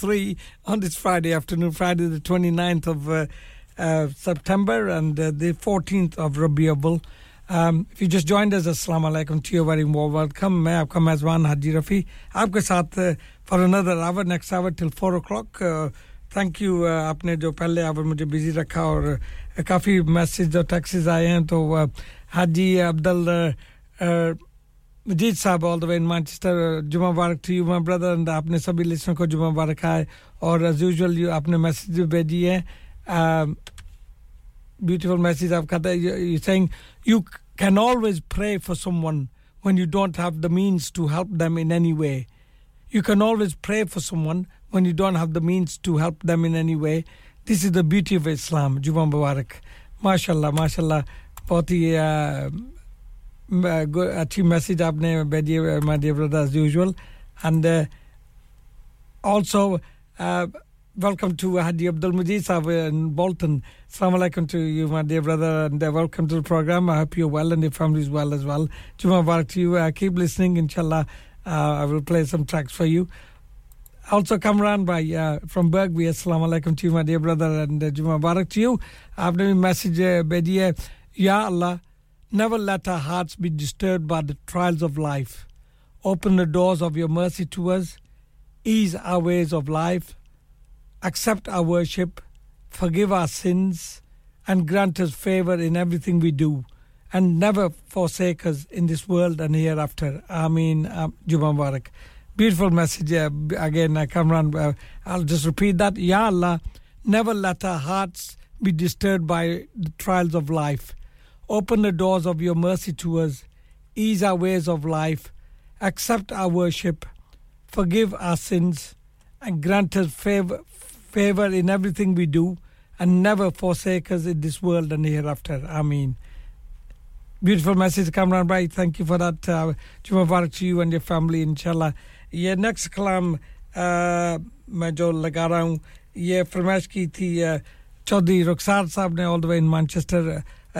3 on this Friday afternoon, Friday the 29th of September and the 14th of Rabiul. If you just joined us, Assalamu alaikum to you, very warm welcome. I am your mezban Haji Rafi. Aapke saath for another hour, next hour till 4 o'clock. Thank you. आपने जो पहले our मुझे busy रखा और काफी message और taxes आए हैं तो हाजी Abdul Majid Sahab all the way in Manchester जुमा मुबारक to you my brother and आपने सभी लिसनर को जुमा मुबारक है और एज यूजुअल यू आपने मैसेज भेजी है ब्यूटीफुल मैसेज आपका था you saying you can always pray for someone when you don't have the means to help them in any way You can always pray for someone when you don't have the means to help them in any way. This is the beauty of Islam. Juma Mubarak. MashaAllah, MashaAllah. बहुत ही अच्छी message आपने भेजी my dear brother as usual. And also welcome to Hadi Abdul Majid Sahab in Bolton. Assalamu alaikum to you my dear brother and welcome to the program. I hope you're well and your family is well as well. Juma Mubarak to you. Keep listening inshallah. I will play some tracks for you. Also Kamran bhai from Bergby. Assalamu alaikum to you my dear brother and Juma Mubarak to you. Aapne bhi message bheji hai. Ya Allah, never let our hearts be disturbed by the trials of life. Open the doors of your mercy to us. Ease our ways of life. Accept our worship. Forgive our sins. And grant us favor in everything we do. And never forsake us in this world and hereafter. Ameen. Juma Mubarak. Beautiful message. Again, Kamran, I'll just repeat that. Ya Allah, never let our hearts be disturbed by the trials of life. Open the doors of your mercy to us. Ease our ways of life. Accept our worship. Forgive our sins. And grant us favor in everything we do. And never forsake us in this world and hereafter. Ameen. Beautiful message, Kamran Bhai. Thank you for that. Juma Mubarak to you and your family, inshallah. Ye next kalam main jo laga raha hu, ye farmayish ki thi Chaudhry Rukhsar sahab ne all the way in Manchester.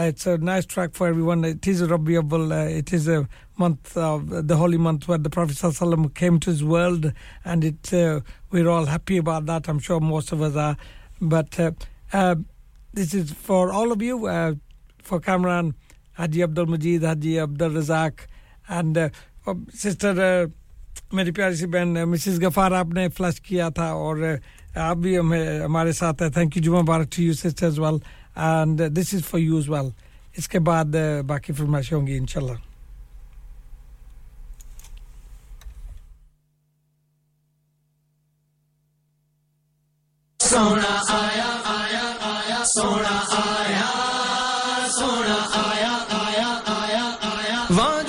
It's a nice track for everyone. It is a Rabiul. It is a month, the holy month where the Prophet ﷺ came to his world. And we're all happy about that. I'm sure most of us are. But this is for all of you, for Kamran, Haji Abdul Majid, Haji Abdul Razak and sister meri pyari si behan Mrs. Ghaffar aapne flush kiya tha aur aap bhi hamare sath hai. Thank you Juma Mubarak to you sister as well and this is for you as well. Iske baad baki farmaishein hongi inshallah. Sona aaya aaya aaya sona aaya sona aaya Love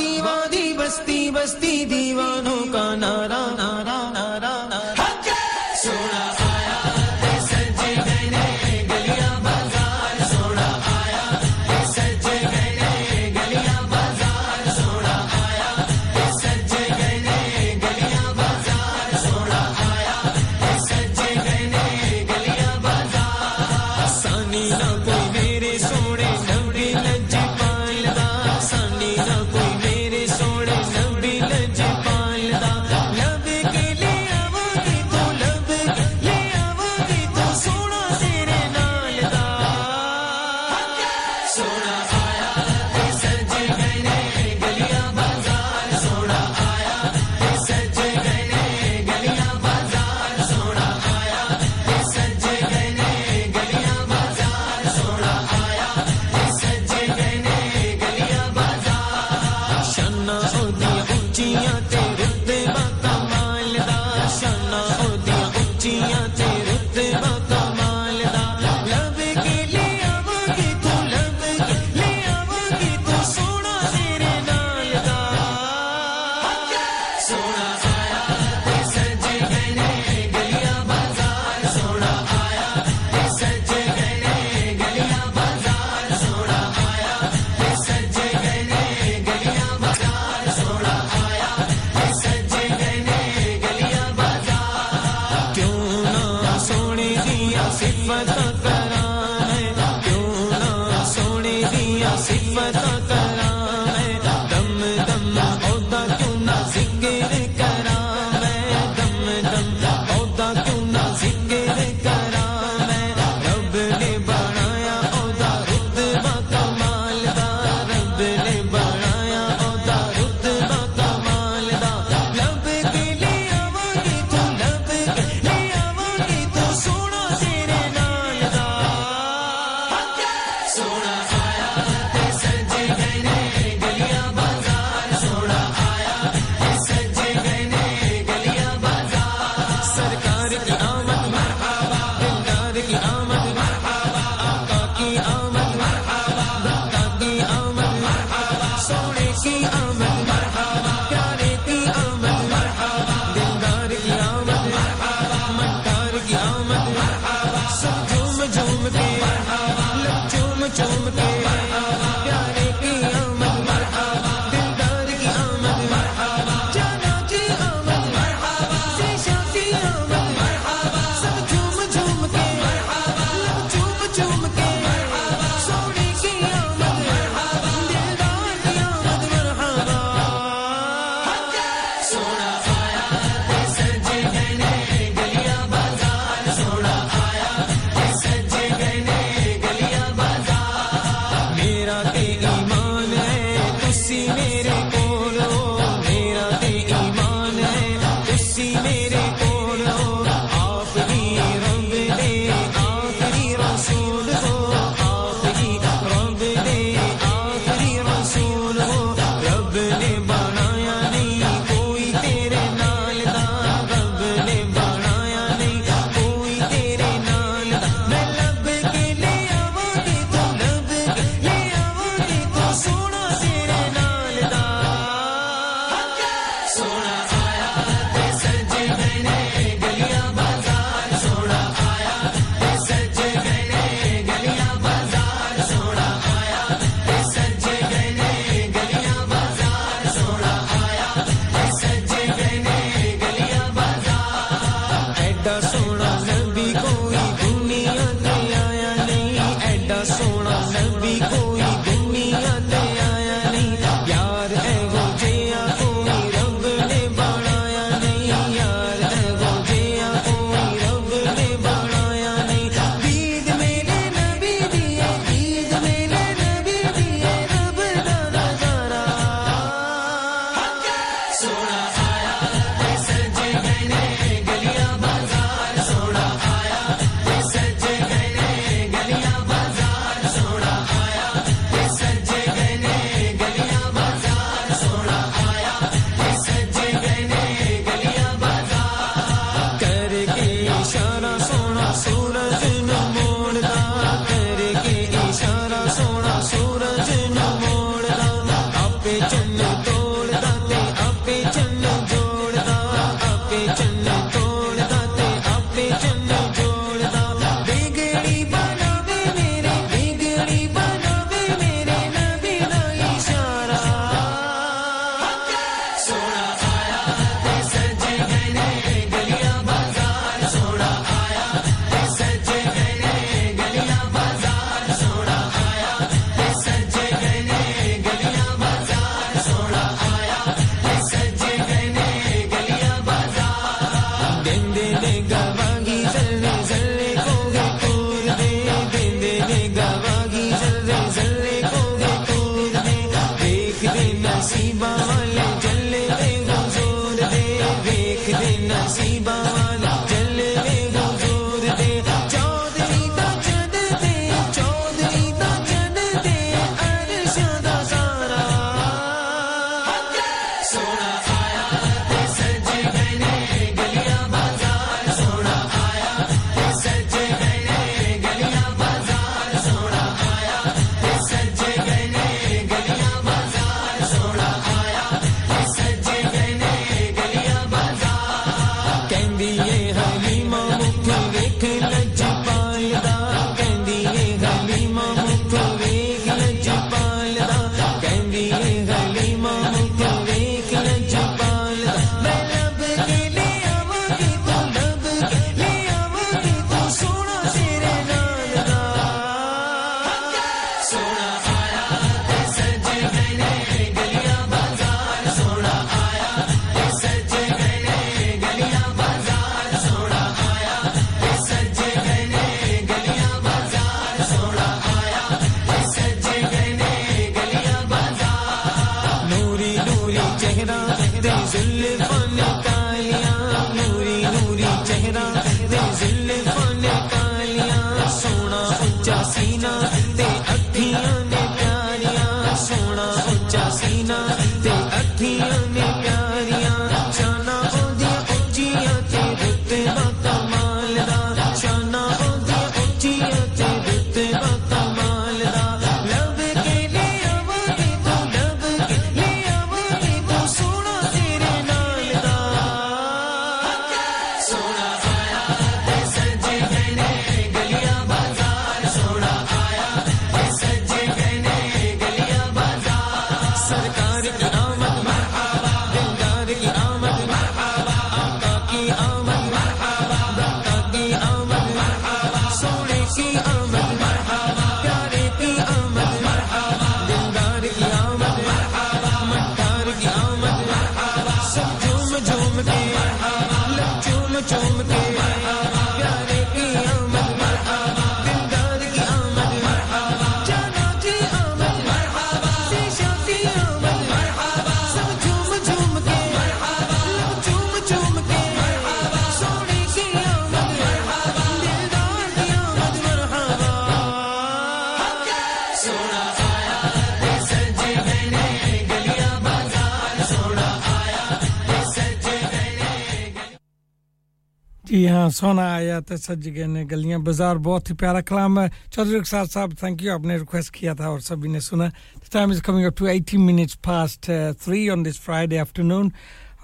जी हां सोना आया था सजगे ने गलियां बाजार बहुत ही प्यारा कलाम है चौधरी अख्तर साहब थैंक यू आपने रिक्वेस्ट किया था और सभी ने सुना the time is coming up to 18 minutes past 3 on this Friday afternoon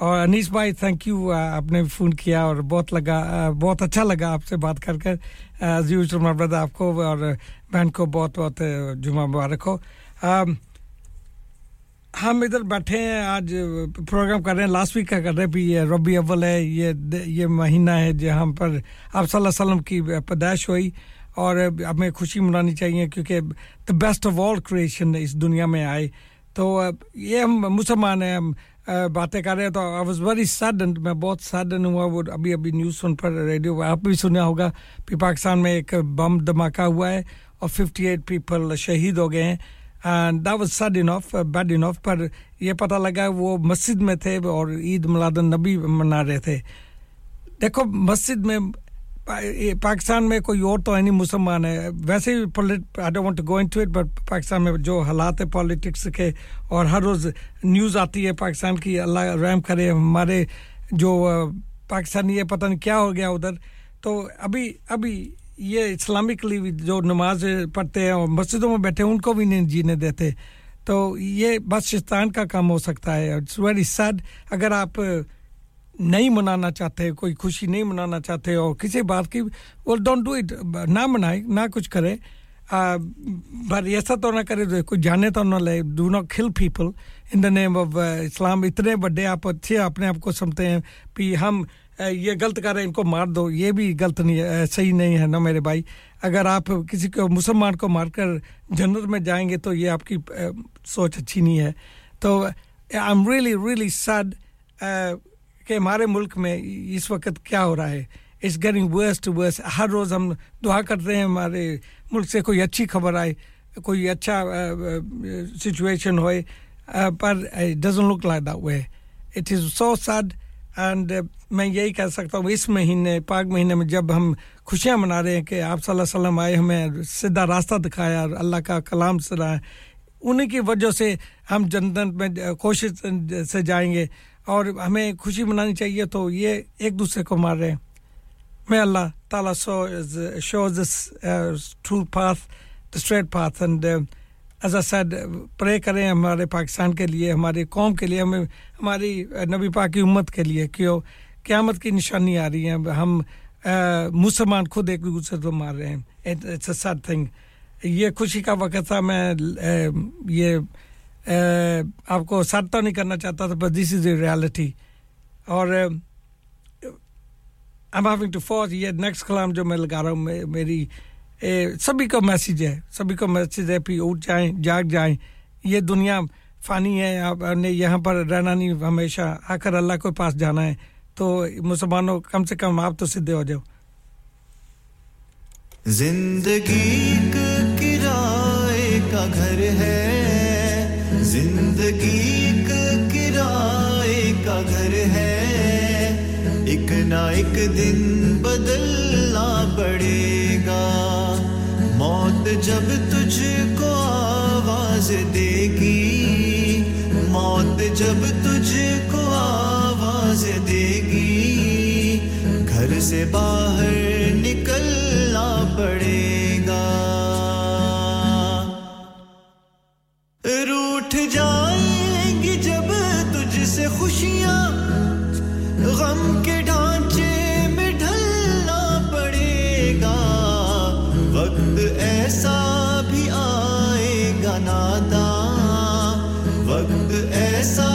और अनीस भाई थैंक यू आपने फोन किया और बहुत अच्छा लगा आपसे बात करके एज यूजुअल माय ब्रदर आपको और बहन को बहुत-बहुत जुमा मुबारक हो हम इधर बैठे हैं आज प्रोग्राम कर रहे हैं लास्ट वीक का कर रहे हैं भी रबी अव्वल है ये महीना है जहां पर आप सल्लल्लाहु अलैहि वसल्लम की पैदाइश हुई और हमें खुशी मनानी चाहिए क्योंकि the best of all creation इस दुनिया में आए तो ये हम मुसलमान हैं हम बातें कर रहे हैं तो आई वाज वेरी सडन मैं बहुत सडन हुआ वो अभी न्यूज़ सुन पर रेडियो आप भी सुना होगा कि पाकिस्तान में एक बम धमाका हुआ है और 58 पीपल शहीद हो गए हैं and that was sad enough bad enough पर ये पता लगा वो मस्जिद में थे और ईद मिलाद नबी मना रहे थे देखो मस्जिद में पाकिस्तान में कोई और तो नहीं मुसलमान है वैसे ही I don't want to go into it but Pakistan में जो हालात है पॉलिटिक्स के और हर रोज न्यूज़ आती है पाकिस्तान की अल्लाह रहम करे हमारे जो पाकिस्तानी है पता नहीं क्या हो गया उधर तो अभी ये इस्लामिकली जो नमाज पढ़ते हैं और मस्जिदों में बैठे उनको भी नहीं जीने देते तो ये बस शैतान का काम हो सकता है इट्स वेरी सैड अगर आप नहीं मनाना चाहते कोई खुशी नहीं मनाना चाहते और किसी बात की well don't do it ना मनाए ना कुछ करे पर ऐसा तो ना करे कोई जाने तो ना ले do not kill people in the name of इस्लाम इतने बड़े आप अच्छे अपने आप को समझते हैं कि हम ये गलत कर रहे हैं इनको मार दो ये भी गलत नहीं है सही नहीं है ना मेरे भाई अगर आप किसी को मुसलमान को मारकर जन्नत में जाएंगे तो ये आपकी सोच अच्छी नहीं है तो I am really really sad कि हमारे मुल्क में इस वक्त क्या हो रहा है it's getting worse to worse हर रोज हम दुआ करते हैं हमारे मुल्क से कोई अच्छी खबर आए कोई अच्छा सिचुएशन होए पर it doesn't look like that way it is so sad and मैं यही कह सकता हूं इस महीने पाक महीने में जब हम खुशियां मना रहे हैं कि आप सल्लल्लाहु अलैहि वसल्लम आए हमें सीधा रास्ता दिखाया और अल्लाह का कलाम सुनाया उन्हीं की वजह से हम जन्नत में कोशिश से जाएंगे और हमें खुशी मनानी चाहिए तो ये एक दूसरे को मार रहे हैं may Allah Taala shows this true path the straight path and as I said pray करें हमारे पाकिस्तान के लिए हमारे कौम के लिए हमें हमारी नबी पाक की उम्मत के लिए क्यों क़यामत की निशानी आ रही है हम मुसलमान खुद एक दूसरे को मार रहे हैं it's a sad thing ये खुशी का वक्त था मैं ये आपको sad तो नहीं करना चाहता था but this is the reality और I'm having to force ये next कलाम जो मैं लगा रहा हूँ मेरी सभी को मैसेज है कि उठ जाएं जाग जाएं ये दुनिया फानी है आपने यहाँ पर रहना नहीं हमेशा आकर अल्लाह के पास जाना है तो मुसलमानों कम से कम आप तो सीधे हो जाओ जिंदगी का किराए का घर है जिंदगी का किराए का घर है एक ना एक दिन बदलना पड़ेगा मौत जब तुझको आवाज देगी मौत जब तुझको आवाज देगी घर से बाहर निकलना पड़ेगा रूठ जाएंगी जब तुझसे खुशियां गम के ढांचे में ढलना पड़ेगा वक्त ऐसा भी आएगा नादा वक्त ऐसा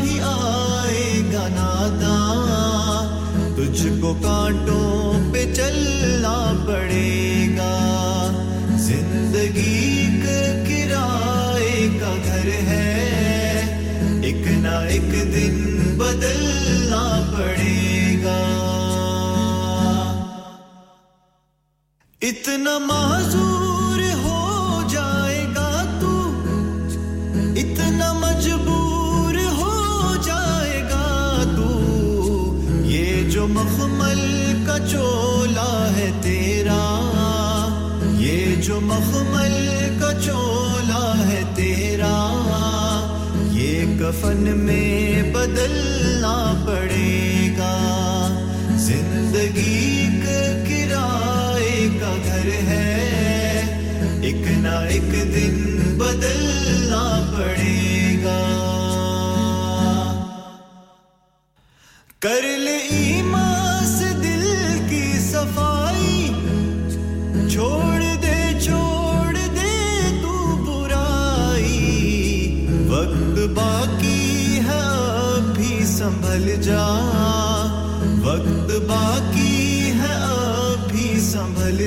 भी आएगा नादा तुझको कांटों पे चलना पड़ेगा जिंदगी का किराए का घर है एक ना एक दिन बदलना पड़ेगा इतना माजूर हो जाएगा तू इतना मजबूर हो जाएगा तू ये जो मखमल का चोला है तेरा ये जो मखमल का चोला है तेरा कफन में बदलना पड़ेगा जिंदगी जिंदगी का किराए का घर है, एक ना एक दिन बदलना पड़ेगा। कर ले ईमान से दिल की सफाई, छोड़ दे तू बुराई। वक्त बाकी है अभी संभल जा, वक्त बाकी है अभी संभल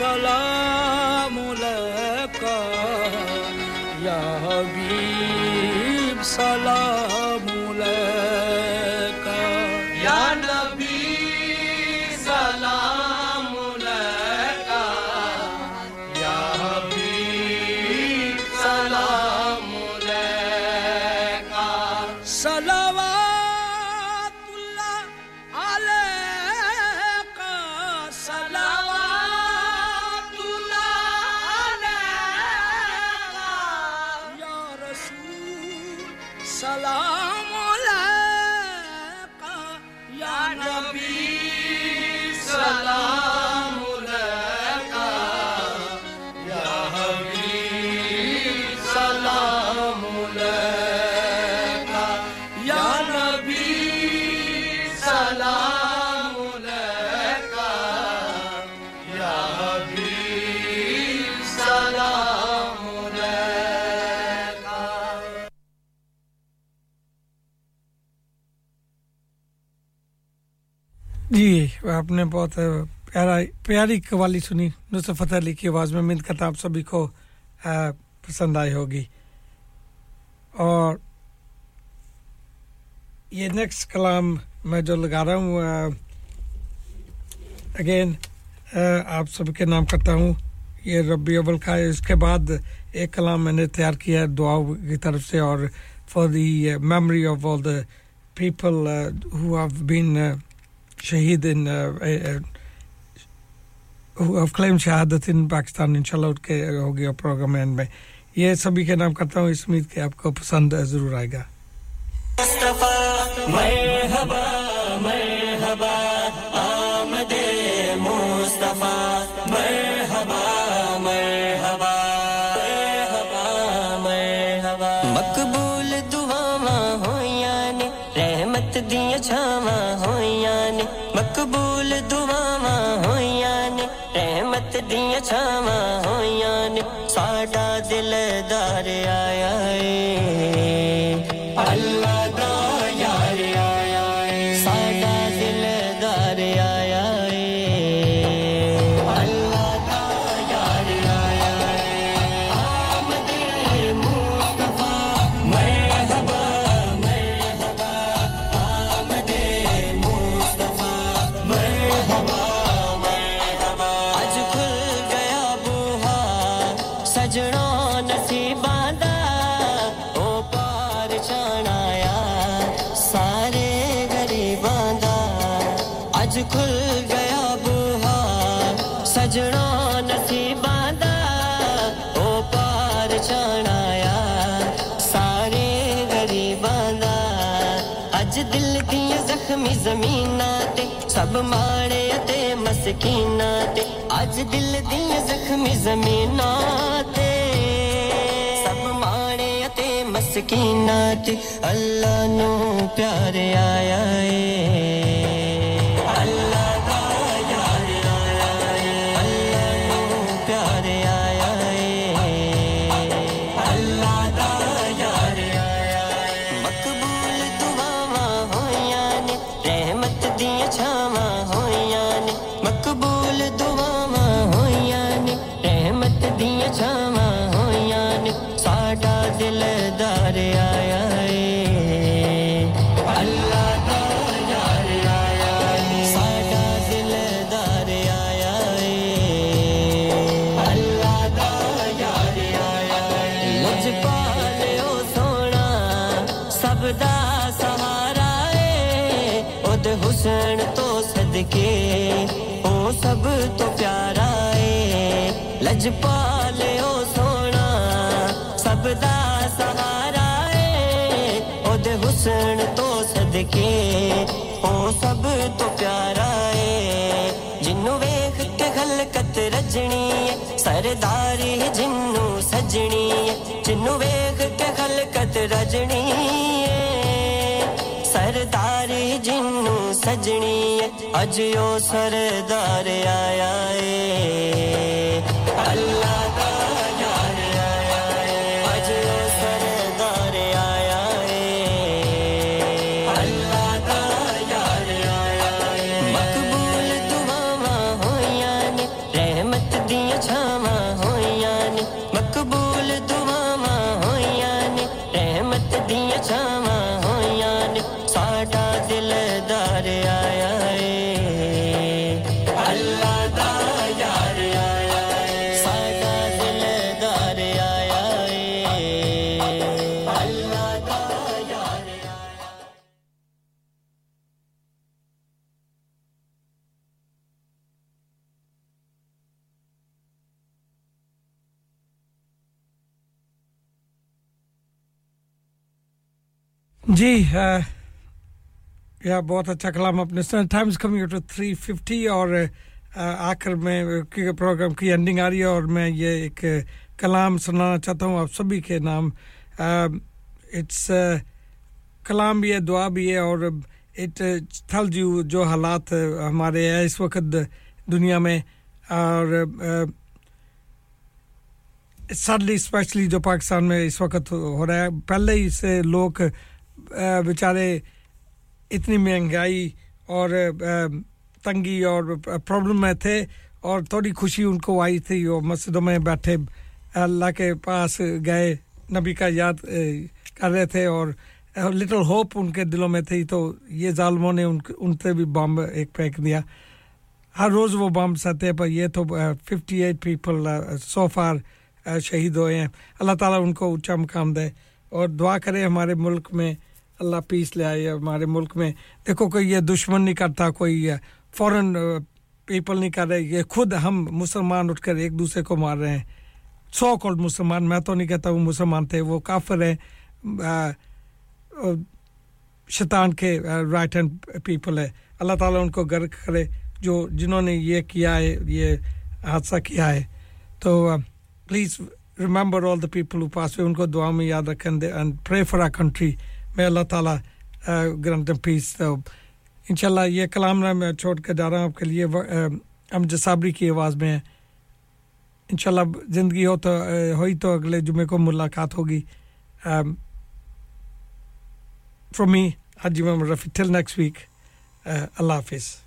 salamu laka ya habib salamu laka ya nabi salamu laka ya habib salamu laka salawatullah alayka salam salamu alayka ya nabi salamu alayka ya habib salamu alayka ya nabi salamu alayka ya habib salamu alayka. जी आपने बहुत प्यारी कव्वाली सुनी नुसरत फतेह अली की आवाज़ में। उम्मीद करता हूं आप सभी को पसंद आई होगी। और ये नेक्स्ट कलाम मैं जो लगा रहा हूं अगेन आप सभी के नाम करता हूं, ये रबी अव्वल का है। इसके बाद एक कलाम मैंने तैयार किया है दुआओं की तरफ से और for the memory of all the people who have been shaheed in who have claimed shahadat in Pakistan. Inshallah utke hogi aur program mein main ye sabhi ke naam karta hu, is umeed ki aapko pasand zarur aayega. Mustafa marhaba marhaba aamde Mustafa marhaba marhaba marhaba marhaba maqbool duaawan hoyan ne rehmat diyan chhaawan मकबूल दुआवा होया ने रहमत दिया छावा होया ने साडा दिलदार आया है अल्लाह दा यार आया है साडा दिलदार आया है अल्लाह दा यार आया है आमदे मुस्तफा मरहबा मरहबा आमदे खुल गया बुहा सजनों नसीबां दा ओ पार चढ़ाया सारे गरीबां दा अज दिल दी जख्मी ज़मीनां ते सब माड़े ते मस्कीनां ते अज दिल दी जख्मी ज़मीनां ते सब माड़े ते मस्कीनां ते अल्लाह नु प्यार आया है हुसन तो सदके ओ सब तो प्यारा है लज पाले ओ सोना सब दा सहारा है ओदे हुसन तो सदके ओ सब तो प्यारा है जिन्नु वेख के खलकत रजनी है सरदार है जिन्नु सजनी है जिन्नु वेख के खलकत रजनी सरदार जिन्नु सजनी अज ओ सरदार आया है अल्लाह दा यार आया है अज ओ सरदार आया है अल्लाह दा यार आया है मकबूल दुआवां होया ने रहमत दी जी यह बहुत अच्छा कलाम आपने सुना. टाइम्स कमिंग टू 3:50 और आखिर में के प्रोग्राम की एंडिंग आ रही है और मैं ये एक कलाम सुनाना चाहता हूं आप सभी के नाम. इट्स कलाम भी है, दुआ भी है और इट टेल्स यू जो हालात हमारे हैं इस वक्त दुनिया में और sadly especially जो पाकिस्तान में इस वक्त हो रहा है. पहले ही से लोग बेचारे इतनी महंगाई और तंगी और प्रॉब्लम में थे और थोड़ी खुशी उनको आई थी और मस्जिदों में बैठे अल्लाह के पास गए, नबी का याद कर रहे थे और लिटिल होप उनके दिलों में थी. तो ये जालिमों ने उन पे भी बम एक फेंक दिया. हर रोज वो बम आते हैं पर ये तो 58 पीपल so far शहीद हुए हैं. अल्लाह ताला उनको ऊंचा मकाम दे और दुआ करे हमारे मुल्क में अल्लाह पीस ले आए हमारे मुल्क में. देखो कोई ये दुश्मन नहीं करता, कोई फॉरेन पीपल नहीं कर रहे, ये खुद हम मुसलमान उठकर एक दूसरे को मार रहे हैं. सो कॉल्ड मुसलमान, मैं तो नहीं कहता हूँ मुसलमान थे, वो काफिर हैं, शैतान के राइट हैंड पीपल है. अल्लाह ताला उनको गर्क करे जो जिन्होंने ये किया है, ये हादसा किया है. तो please remember all the people who passed away. Unko dua mein yaad rakhen and pray for our country. May Allah Taala grant them peace. So, inshallah ye kalam na main chhod ke ja raha hu aapke liye amjad sabri ki awaaz mein. Inshallah zindagi ho to hoyi to agle jumme ko mulaqat hogi. From me Haji Mohammed Rafi till next week. Allah Hafiz.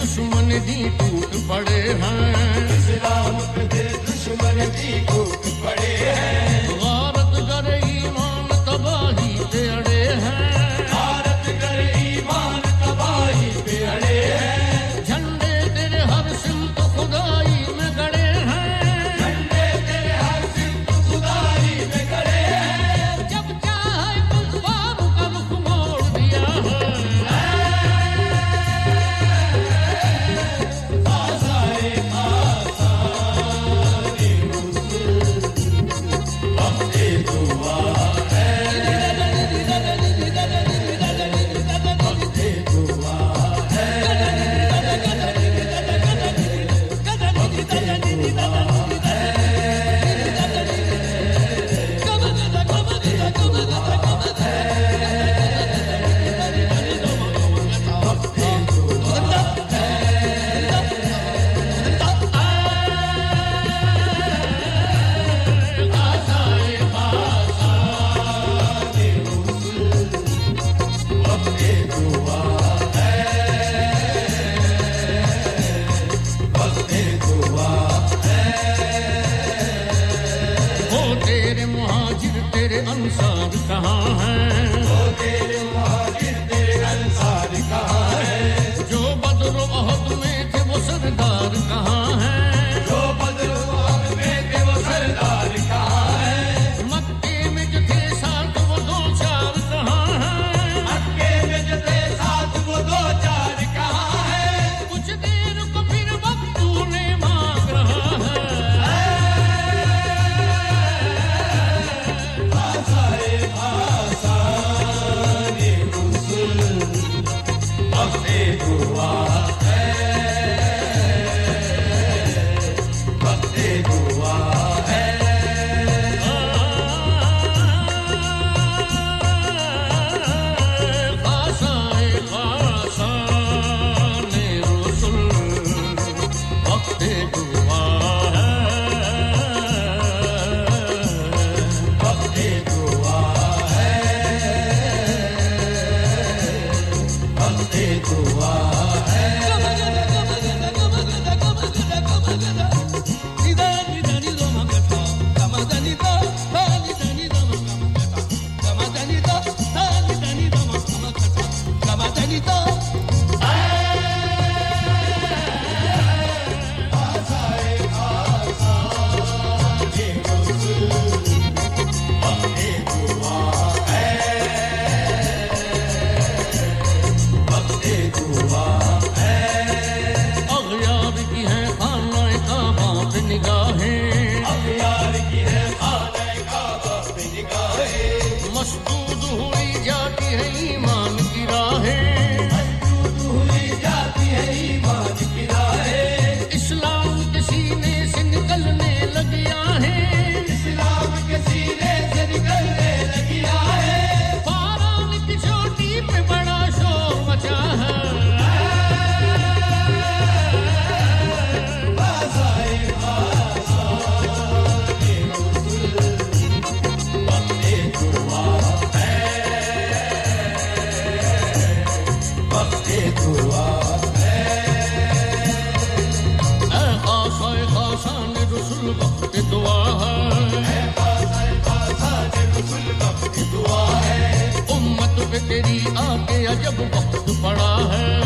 दुश्मन दी टूट पड़े हैं, इस्लाम के दुश्मन दी टूट पड़े हैं, भारत करे ईमान तबाही पे अड़े हैं, भारत करे ईमान तबाही पे अड़े हैं, झंडे तेरे हर सिमत खुदाई में गड़े हैं, झंडे तेरे हर सिमत खुदाई में गड़े हैं, जब चाहे कुफार का रुख मोड़ दिया है। अंसार कहाँ हैं, वो तेरे मुहाजिर तेरे अंसार कहाँ हैं, जो बदर अहद में थे वो सरदार कहाँ हैं, जो बदर अहद में थे वो सरदार कहाँ हैं, मक्के में जो थे साथ वो दो चार कहाँ हैं, मक्के में जो थे साथ वो दो चार कहाँ हैं, कुछ देर को फिर वक्तू ने मांग रहा है। तेरी आके अजब वक्त पड़ा है।